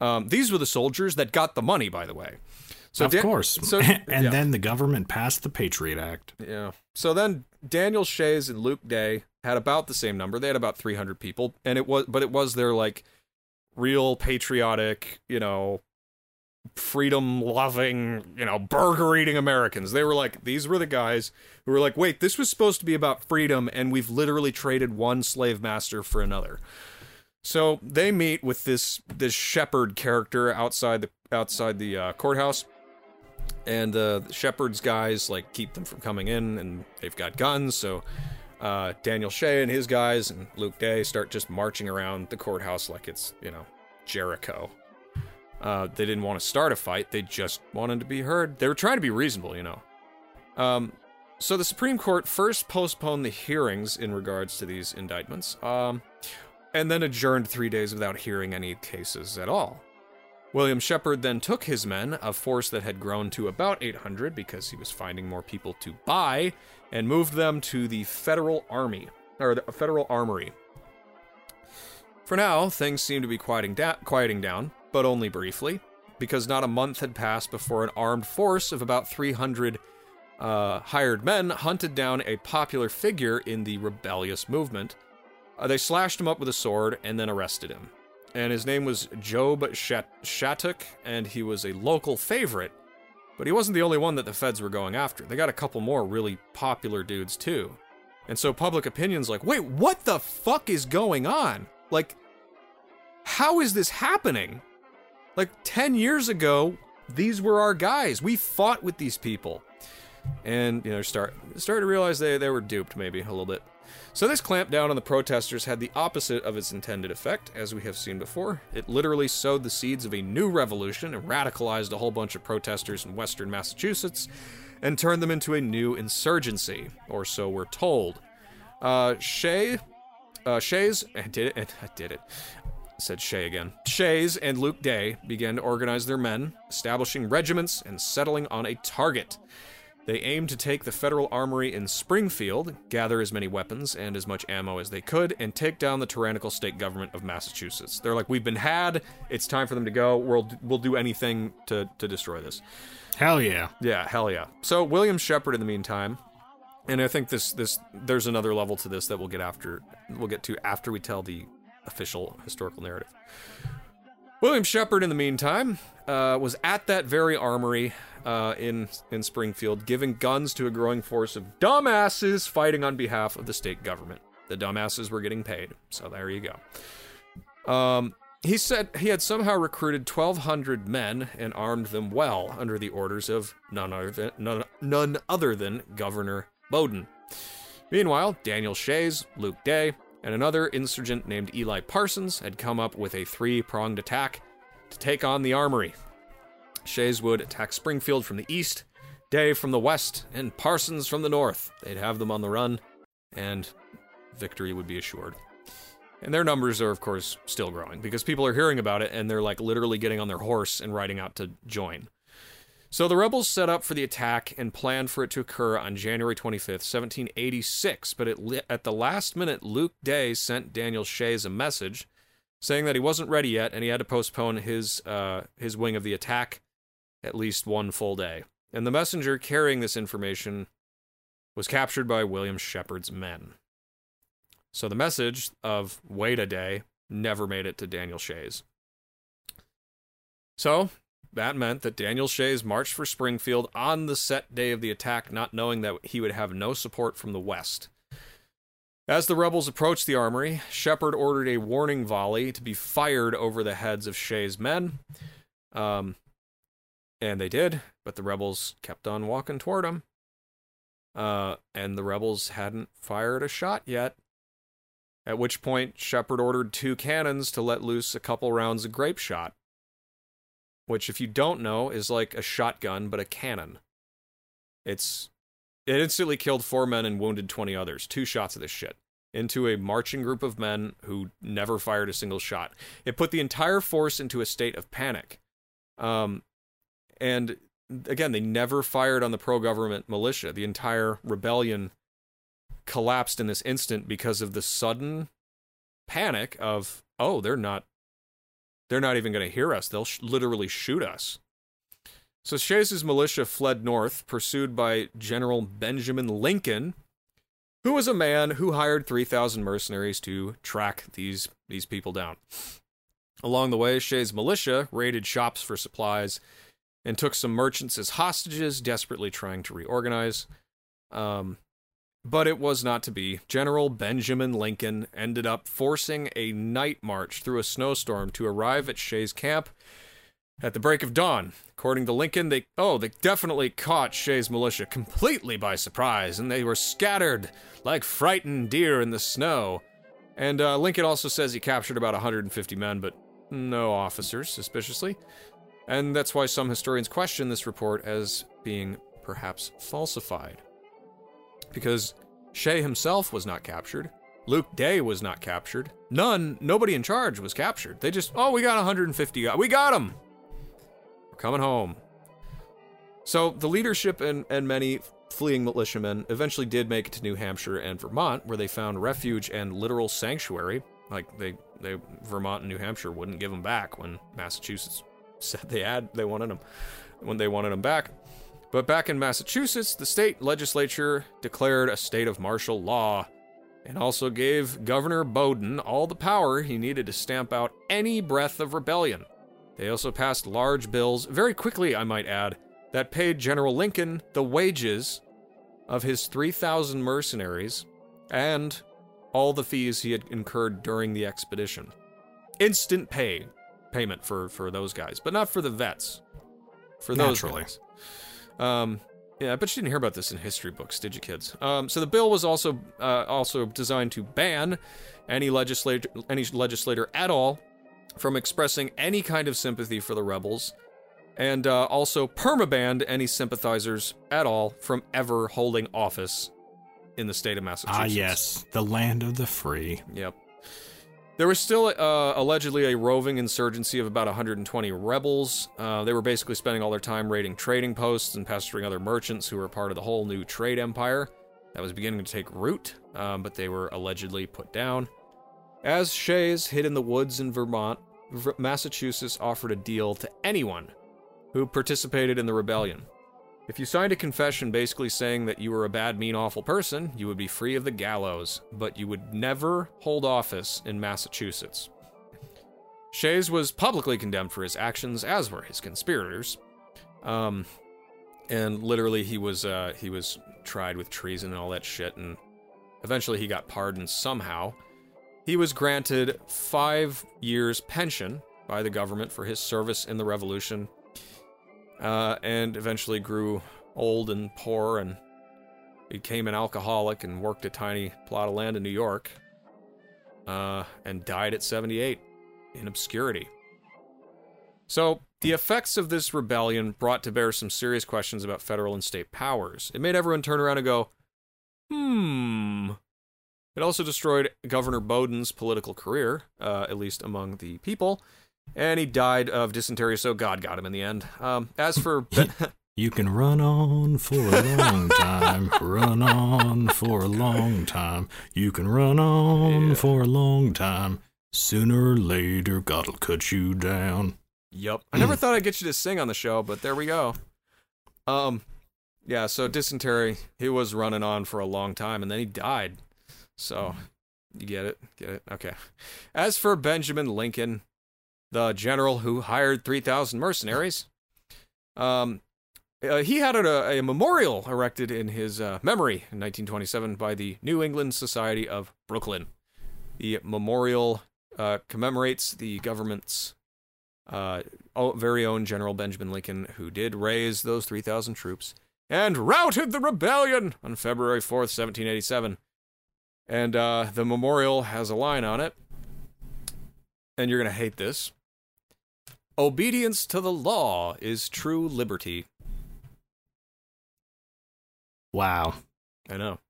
Um, these were the soldiers that got the money, by the way. So of Dan- course. So, and yeah. Then the government passed the Patriot Act. Yeah. So then Daniel Shays and Luke Day had about the same number. They had about three hundred people, and it was, but it was their like real patriotic, you know, freedom-loving, you know, burger-eating Americans. They were like, these were the guys who were like, wait, this was supposed to be about freedom, and we've literally traded one slave master for another. So they meet with this this Shepherd character outside the outside the uh, courthouse. And uh, the Shepherd's guys, like, keep them from coming in, and they've got guns, so uh, Daniel Shay and his guys and Luke Day start just marching around the courthouse like it's, you know, Jericho. Uh, they didn't want to start a fight, they just wanted to be heard. They were trying to be reasonable, you know. Um, so the Supreme Court first postponed the hearings in regards to these indictments, um, and then adjourned three days without hearing any cases at all. William Shepherd then took his men, a force that had grown to about eight hundred because he was finding more people to buy, and moved them to the Federal Army, or the Federal Armory. For now, things seemed to be quieting, da- quieting down, but only briefly, because not a month had passed before an armed force of about three hundred uh, hired men hunted down a popular figure in the rebellious movement. Uh, they slashed him up with a sword and then arrested him. And his name was Job Shat- Shattuck, and he was a local favorite. But he wasn't the only one that the feds were going after. They got a couple more really popular dudes, too. And so public opinion's like, wait, what the fuck is going on? Like, how is this happening? Like, ten years ago, these were our guys. We fought with these people. And, you know, start started to realize they, they were duped, maybe, a little bit. So this clampdown on the protesters had the opposite of its intended effect, as we have seen before. It literally sowed the seeds of a new revolution and radicalized a whole bunch of protesters in western Massachusetts and turned them into a new insurgency, or so we're told. Uh, Shay, uh, Shays, I did it, I did it, I said Shay again. Shays and Luke Day began to organize their men, establishing regiments and settling on a target. They aimed to take the Federal Armory in Springfield, gather as many weapons and as much ammo as they could, and take down the tyrannical state government of Massachusetts. They're like, we've been had, it's time for them to go, we'll we'll do anything to, to destroy this. Hell yeah. Yeah, hell yeah. So, William Shepherd in the meantime, and I think this this there's another level to this that we'll get after we'll get to after we tell the official historical narrative. William Shepherd, in the meantime, uh, was at that very armory uh, in in Springfield, giving guns to a growing force of dumbasses fighting on behalf of the state government. The dumbasses were getting paid, so there you go. Um, he said he had somehow recruited twelve hundred men and armed them well under the orders of none other than, none, none other than Governor Bowdoin. Meanwhile, Daniel Shays, Luke Day, and another insurgent named Eli Parsons had come up with a three-pronged attack to take on the armory. Shays would attack Springfield from the east, Day from the west, and Parsons from the north. They'd have them on the run, and victory would be assured. And their numbers are, of course, still growing, because people are hearing about it, and they're, like, literally getting on their horse and riding out to join. So the rebels set up for the attack and planned for it to occur on January twenty-fifth, seventeen eighty-six, but it, at the last minute, Luke Day sent Daniel Shays a message saying that he wasn't ready yet and he had to postpone his uh, his wing of the attack at least one full day. And the messenger carrying this information was captured by William Shepherd's men. So the message of wait a day never made it to Daniel Shays. So that meant that Daniel Shays marched for Springfield on the set day of the attack, not knowing that he would have no support from the West. As the rebels approached the armory, Shepherd ordered a warning volley to be fired over the heads of Shays' men. Um, and they did, but the rebels kept on walking toward them. Uh, and the rebels hadn't fired a shot yet. At which point, Shepherd ordered two cannons to let loose a couple rounds of grape shot, which, if you don't know, is like a shotgun, but a cannon. It's It instantly killed four men and wounded twenty others. Two shots of this shit. Into a marching group of men who never fired a single shot. It put the entire force into a state of panic. Um, and, again, they never fired on the pro-government militia. The entire rebellion collapsed in this instant because of the sudden panic of, oh, they're not they're not even going to hear us. They'll sh- literally shoot us. So Shays' militia fled north, pursued by General Benjamin Lincoln, who was a man who hired three thousand mercenaries to track these these people down. Along the way, Shays' militia raided shops for supplies and took some merchants as hostages, desperately trying to reorganize. Um But it was not to be. General Benjamin Lincoln ended up forcing a night march through a snowstorm to arrive at Shays' camp at the break of dawn. According to Lincoln, they oh, they definitely caught Shays' militia completely by surprise, and they were scattered like frightened deer in the snow. And uh, Lincoln also says he captured about one hundred fifty men, but no officers, suspiciously. And that's why some historians question this report as being perhaps falsified. Because Shay himself was not captured. Luke Day was not captured. None, nobody in charge was captured. They just, oh, we got one hundred fifty guys. We got them. We're coming home. So the leadership and, and many fleeing militiamen eventually did make it to New Hampshire and Vermont, where they found refuge and literal sanctuary. Like they, they Vermont and New Hampshire wouldn't give them back when Massachusetts said they had, they wanted them, when they wanted them back. But back in Massachusetts, the state legislature declared a state of martial law and also gave Governor Bowdoin all the power he needed to stamp out any breath of rebellion. They also passed large bills, very quickly I might add, that paid General Lincoln the wages of his three thousand mercenaries and all the fees he had incurred during the expedition. Instant pay, payment for, for those guys, but not for the vets. For those Naturally. guys. Um, yeah, I bet you didn't hear about this in history books, did you, kids? Um, so the bill was also uh, also designed to ban any legislator, any legislator at all from expressing any kind of sympathy for the rebels, and uh, also permabanned any sympathizers at all from ever holding office in the state of Massachusetts. Ah, yes, the land of the free. Yep. There was still uh, allegedly a roving insurgency of about one hundred twenty rebels. Uh, they were basically spending all their time raiding trading posts and pestering other merchants who were part of the whole new trade empire that was beginning to take root, um, but they were allegedly put down. As Shays hid in the woods in Vermont, v- Massachusetts offered a deal to anyone who participated in the rebellion. If you signed a confession basically saying that you were a bad, mean, awful person, you would be free of the gallows, but you would never hold office in Massachusetts. Shays was publicly condemned for his actions, as were his conspirators. Um, and literally he was, uh, he was tried with treason and all that shit, and eventually he got pardoned somehow. He was granted five years pension by the government for his service in the Revolution, Uh, and eventually grew old and poor and became an alcoholic and worked a tiny plot of land in New York, uh, and died at seventy-eight in obscurity. So the effects of this rebellion brought to bear some serious questions about federal and state powers. It made everyone turn around and go, hmm. It also destroyed Governor Bowdoin's political career, uh, at least among the people. And he died of dysentery, so God got him in the end. Um, as for... Ben- you can run on for a long time. Run on for a long time. You can run on yeah. for a long time. Sooner or later, God'll cut you down. Yep. I never thought I'd get you to sing on the show, but there we go. Um, yeah, so dysentery, he was running on for a long time, and then he died. So, you get it? Get it? Okay. As for Benjamin Lincoln, the general who hired three thousand mercenaries, um, uh, he had a, a memorial erected in his uh, memory in nineteen twenty-seven by the New England Society of Brooklyn. The memorial uh, commemorates the government's Uh, very own General Benjamin Lincoln, who did raise those three thousand troops and routed the rebellion on February fourth, seventeen eighty-seven. And uh, the memorial has a line on it, and you're going to hate this. Obedience to the law is true liberty. Wow. I know.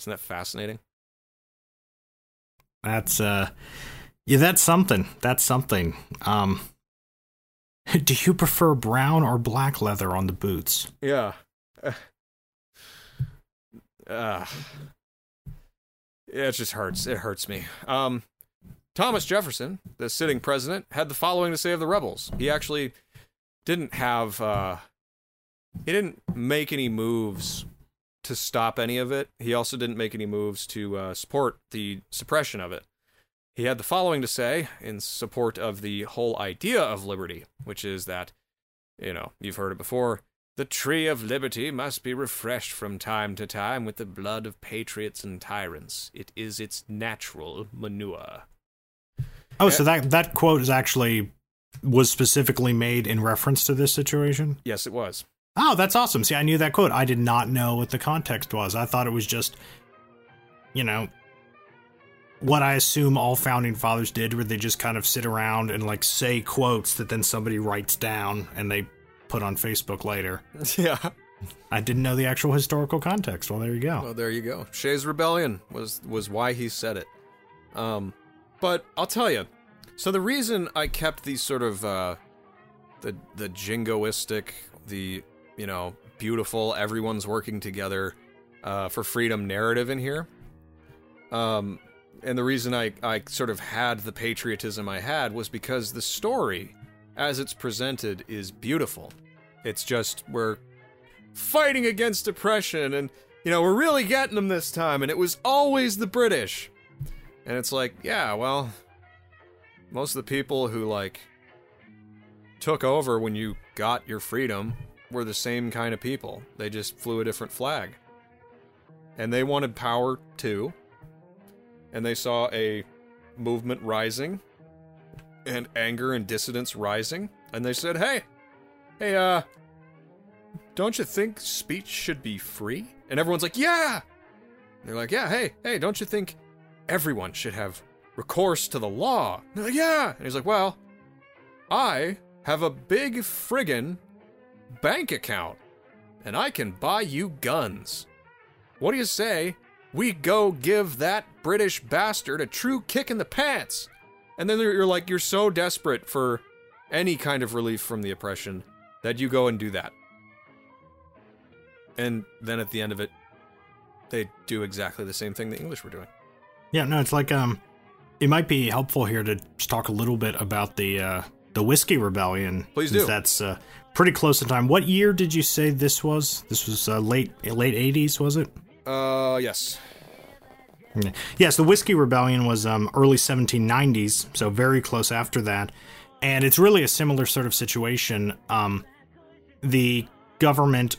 Isn't that fascinating? That's, uh... Yeah, that's something. That's something. Um, do you prefer brown or black leather on the boots? Yeah. Uh, uh, it just hurts. It hurts me. Um, Thomas Jefferson, the sitting president, had the following to say of the rebels. He actually didn't have... Uh, he didn't make any moves to stop any of it. He also didn't make any moves to uh, support the suppression of it. He had the following to say in support of the whole idea of liberty, which is that, you know, you've heard it before, the tree of liberty must be refreshed from time to time with the blood of patriots and tyrants. It is its natural manure. Oh, so that, that quote is actually, was specifically made in reference to this situation? Yes, it was. Oh, that's awesome. See, I knew that quote. I did not know what the context was. I thought it was just, you know... what I assume all founding fathers did, where they just kind of sit around and like say quotes that then somebody writes down and they put on Facebook later. Yeah. I didn't know the actual historical context. Well, there you go. Well, there you go. Shays' Rebellion was, was why he said it. Um, but I'll tell you, so the reason I kept these sort of, uh, the, the jingoistic, the, you know, beautiful, everyone's working together, uh, for freedom narrative in here. Um, And the reason I, I sort of had the patriotism I had was because the story, as it's presented, is beautiful. It's just, we're fighting against oppression, and, you know, we're really getting them this time, and it was always the British. And it's like, yeah, well, most of the people who, like, took over when you got your freedom were the same kind of people. They just flew a different flag. And they wanted power, too. And they saw a movement rising, and anger and dissidence rising, and they said, hey, hey, uh, don't you think speech should be free? And everyone's like, yeah! And they're like, yeah, hey, hey, don't you think everyone should have recourse to the law? And they're like, yeah! And he's like, well, I have a big friggin' bank account, and I can buy you guns. What do you say... we go give that British bastard a true kick in the pants. And then you're like, you're so desperate for any kind of relief from the oppression that you go and do that. And then at the end of it, they do exactly the same thing the English were doing. Yeah, no, it's like, um, it might be helpful here to just talk a little bit about the, uh, the Whiskey Rebellion. Please do. That's, uh, pretty close in time. What year did you say this was? This was, uh, late, late eighties, was it? Uh, yes. Yes, the Whiskey Rebellion was um, early seventeen nineties, so very close after that. And it's really a similar sort of situation. Um, the government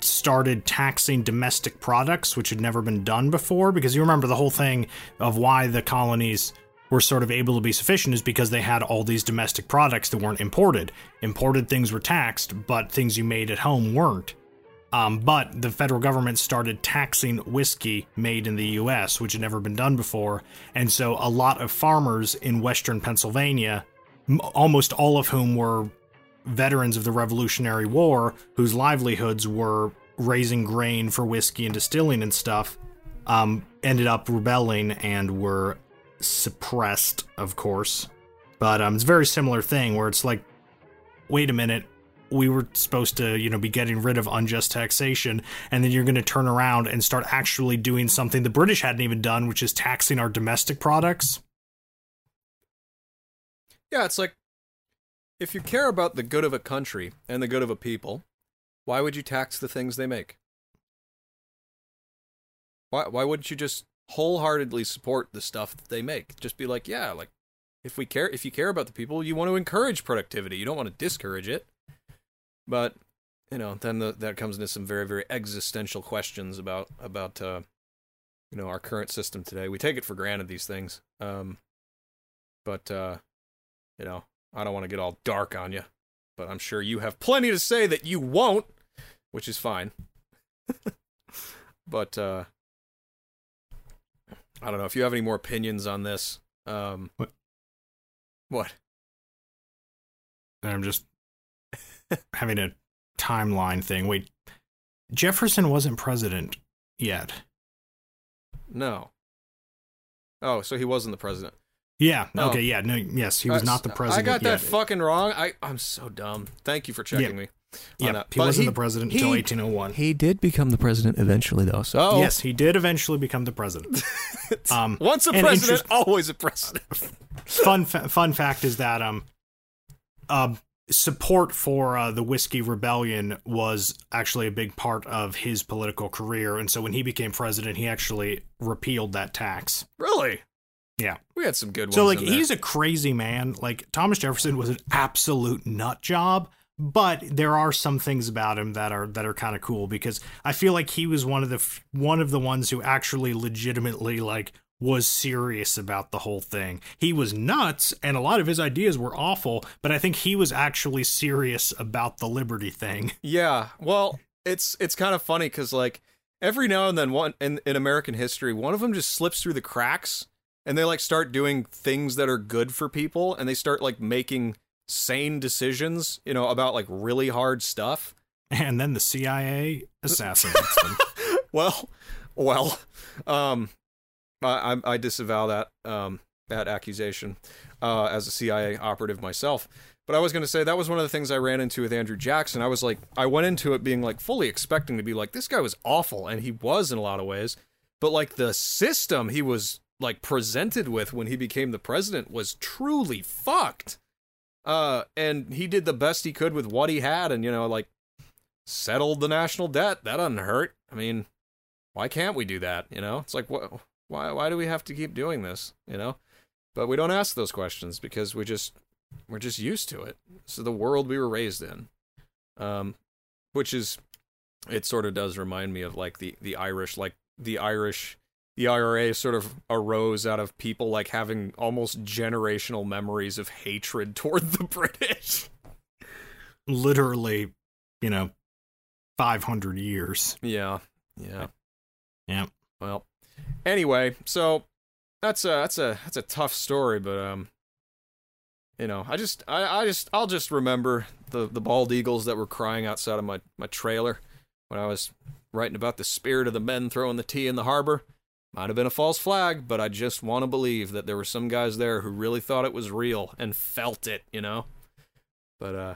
started taxing domestic products, which had never been done before, because you remember the whole thing of why the colonies were sort of able to be sufficient is because they had all these domestic products that weren't imported. Imported things were taxed, but things you made at home weren't. Um, but the federal government started taxing whiskey made in the U S, which had never been done before. And so a lot of farmers in western Pennsylvania, m- almost all of whom were veterans of the Revolutionary War, whose livelihoods were raising grain for whiskey and distilling and stuff, um, ended up rebelling and were suppressed, of course. But um, it's a very similar thing where it's like, wait a minute. We were supposed to, you know, be getting rid of unjust taxation, and then you're going to turn around and start actually doing something the British hadn't even done, which is taxing our domestic products. Yeah, it's like, if you care about the good of a country and the good of a people, why would you tax the things they make? Why why wouldn't you just wholeheartedly support the stuff that they make? Just be like, yeah, like, if we care, if you care about the people, you want to encourage productivity. You don't want to discourage it. But, you know, then the, that comes into some very, very existential questions about, about uh, you know, our current system today. We take it for granted, these things. Um, but, uh, you know, I don't want to get all dark on you, but I'm sure you have plenty to say that you won't, which is fine. But, uh, I don't know if you have any more opinions on this. Um, what? What? I'm just having a timeline thing. Wait, Jefferson wasn't president yet. No. Oh, so he wasn't the president. Yeah. No. Okay. Yeah. No. Yes, he was uh, not the president. I got that yet. Fucking wrong. I I'm so dumb. Thank you for checking yeah. me. Yeah, he but wasn't he, the president until eighteen oh one. He did become the president eventually, though. So yes, he did eventually become the president. um, Once a president, interest, always a president. fun fa- fun fact is that um, uh, support for uh, the Whiskey Rebellion was actually a big part of his political career, and so when he became president, he actually repealed that tax. Really? Yeah, we had some good ones. So, like, in there. He's a crazy man. Like, Thomas Jefferson was an absolute nut job. But there are some things about him that are that are kind of cool, because I feel like he was one of the one of the ones who actually legitimately, like, was serious about the whole thing. He was nuts and a lot of his ideas were awful, but I think he was actually serious about the liberty thing. Yeah, well, it's it's kind of funny because, like, every now and then one in, in American history, one of them just slips through the cracks and they, like, start doing things that are good for people, and they start, like, making sane decisions, you know, about, like, really hard stuff. And then the C I A assassinates them. Well, well, um, I, I disavow that, um, that accusation, uh, as a C I A operative myself. But I was going to say, that was one of the things I ran into with Andrew Jackson. I was like, I went into it being, like, fully expecting to be like, this guy was awful. And he was in a lot of ways, but, like, the system he was, like, presented with when he became the president was truly fucked. Uh, and he did the best he could with what he had, and, you know, like, settled the national debt. That doesn't hurt. I mean, why can't we do that? You know, it's like, what, why, why do we have to keep doing this? You know, but we don't ask those questions because we just, we're just used to it. So the world we were raised in, um, which is, it sort of does remind me of, like, the, the Irish, like the Irish, the I R A sort of arose out of people, like, having almost generational memories of hatred toward the British. Literally, you know, five hundred years. Yeah. Yeah. Yeah. Well, anyway, so that's a, that's a, that's a tough story, but, um, you know, I just, I, I just, I'll just remember the, the bald eagles that were crying outside of my, my trailer when I was writing about the spirit of the men throwing the tea in the harbor. Might have been a false flag, but I just want to believe that there were some guys there who really thought it was real and felt it, you know? But, uh,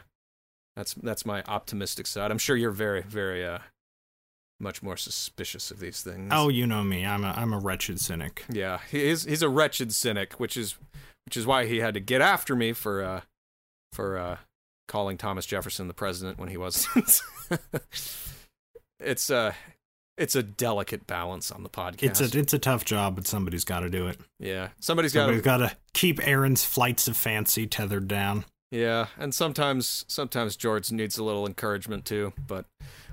that's, that's my optimistic side. I'm sure you're very, very, uh, much more suspicious of these things. Oh, you know me. I'm a, I'm a wretched cynic. Yeah. He is, he's a wretched cynic, which is, which is why he had to get after me for, uh, for, uh, calling Thomas Jefferson the president when he wasn't. It's, uh, It's a delicate balance on the podcast. It's a it's a tough job, but somebody's got to do it. Yeah, somebody's got somebody's got to keep Aaron's flights of fancy tethered down. Yeah, and sometimes sometimes George needs a little encouragement too. But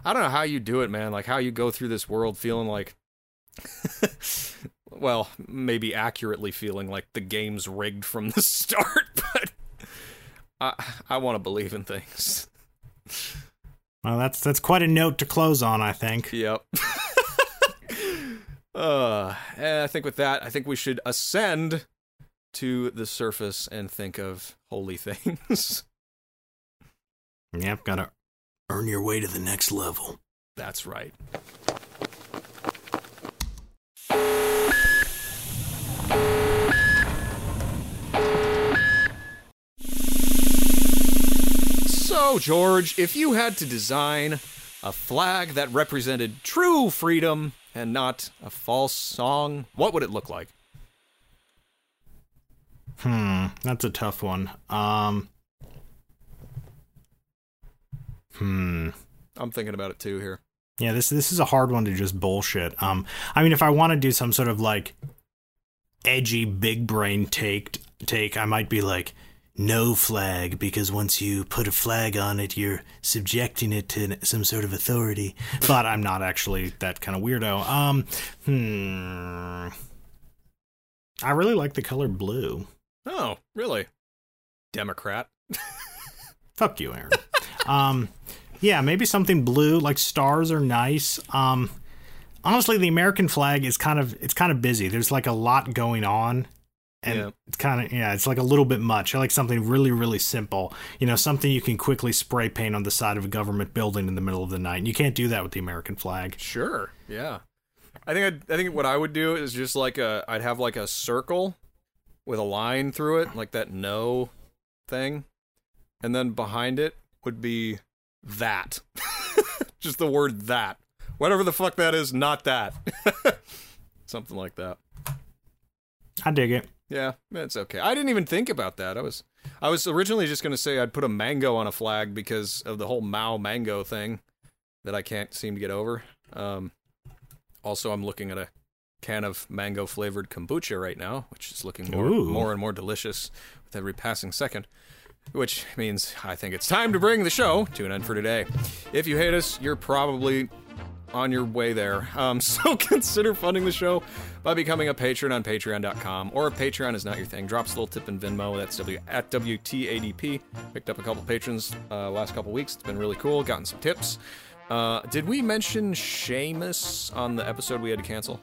I don't know how you do it, man. Like, how you go through this world feeling like, well, maybe accurately feeling like the game's rigged from the start. But I I want to believe in things. Well, that's that's quite a note to close on, I think. Yep. uh, and I think with that, I think we should ascend to the surface and think of holy things. Yep, gotta earn your way to the next level. That's right. So, George, if you had to design a flag that represented true freedom and not a false song, what would it look like? Hmm, that's a tough one. Um, hmm. I'm thinking about it too here. Yeah, this this is a hard one to just bullshit. Um, I mean, if I want to do some sort of like edgy, big brain take, take, I might be like, no flag, because once you put a flag on it, you're subjecting it to some sort of authority. But I'm not actually that kind of weirdo. Um, hmm. I really like the color blue. Oh, really? Democrat. Fuck you, Aaron. um, yeah, maybe something blue, like stars are nice. Um, honestly, the American flag is kind of, it's kind of busy. There's like a lot going on. And yeah. it's kind of, yeah, it's like a little bit much. I like something really, really simple. You know, something you can quickly spray paint on the side of a government building in the middle of the night. And you can't do that with the American flag. Sure, yeah. I think I'd, I think what I would do is just like a, I'd have like a circle with a line through it, like that no thing. And then behind it would be that. Just the word that. Whatever the fuck that is, not that. Something like that. I dig it. Yeah, it's okay. I didn't even think about that. I was I was originally just going to say I'd put a mango on a flag because of the whole Mao mango thing that I can't seem to get over. Um, also, I'm looking at a can of mango-flavored kombucha right now, which is looking more, more and more delicious with every passing second, which means I think it's time to bring the show to an end for today. If you hate us, you're probably on your way there. Um, so consider funding the show by becoming a patron on patreon dot com, or if Patreon is not your thing, drop us a little tip in Venmo. That's w- at W T A D P. Picked up a couple patrons uh, last couple weeks. It's been really cool. Gotten some tips. Uh, did we mention Seamus on the episode we had to cancel?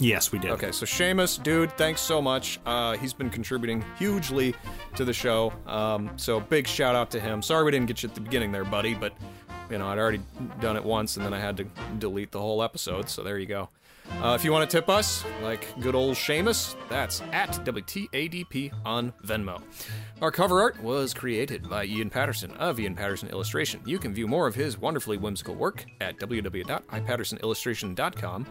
Yes, we did. Okay, so Seamus, dude, thanks so much. Uh, he's been contributing hugely to the show. Um, so big shout out to him. Sorry we didn't get you at the beginning there, buddy, but you know, I'd already done it once, and then I had to delete the whole episode, so there you go. Uh, if you want to tip us, like good old Seamus, that's at W T A D P on Venmo. Our cover art was created by Ian Patterson of Ian Patterson Illustration. You can view more of his wonderfully whimsical work at w w w dot i patterson illustration dot com.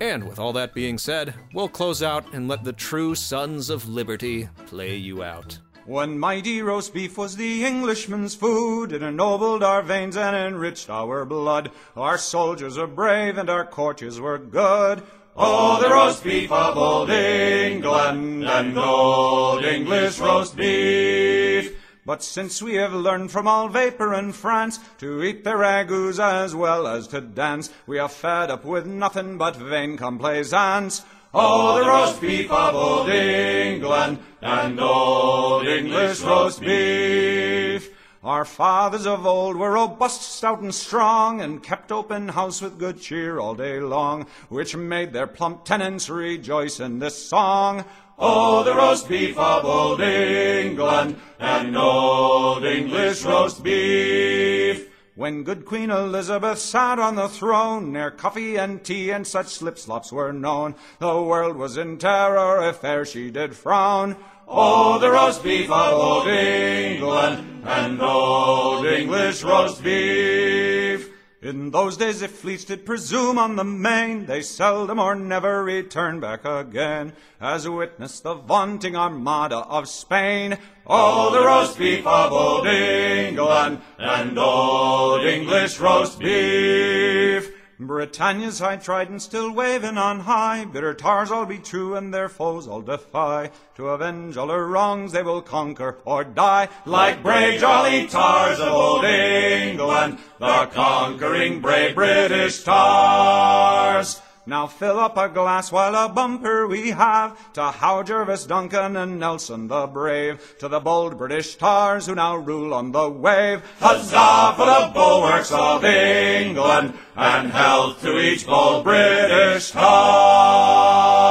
And with all that being said, we'll close out and let the true Sons of Liberty play you out. One mighty roast beef was the Englishman's food. It ennobled our veins and enriched our blood. Our soldiers are brave and our courtiers were good. Oh, the roast beef of old England and old English roast beef. But since we have learned from all vapor in France to eat their ragouts as well as to dance, we are fed up with nothing but vain complaisance. Oh, the roast beef of old England and old English roast beef. Our fathers of old were robust, stout, and strong, and kept open house with good cheer all day long, which made their plump tenants rejoice in this song. Oh, the roast beef of old England and old English roast beef. When good Queen Elizabeth sat on the throne, near coffee and tea and such slip-slops were known, the world was in terror if e'er she did frown. Oh, the roast beef of old England and old English roast beef. In those days, if fleets did presume on the main, they seldom or never returned back again, as witness the vaunting armada of Spain. Oh, the roast beef of old England and old English roast beef. Britannia's high trident still waving on high, bitter tars all be true and their foes all defy. To avenge all her wrongs they will conquer or die, like brave jolly tars of old England, the conquering brave British tars. Now fill up a glass while a bumper we have, to Howe, Jervis, Duncan, and Nelson the brave, to the bold British tars who now rule on the wave. Huzzah for the bulwarks of England, and health to each bold British tar!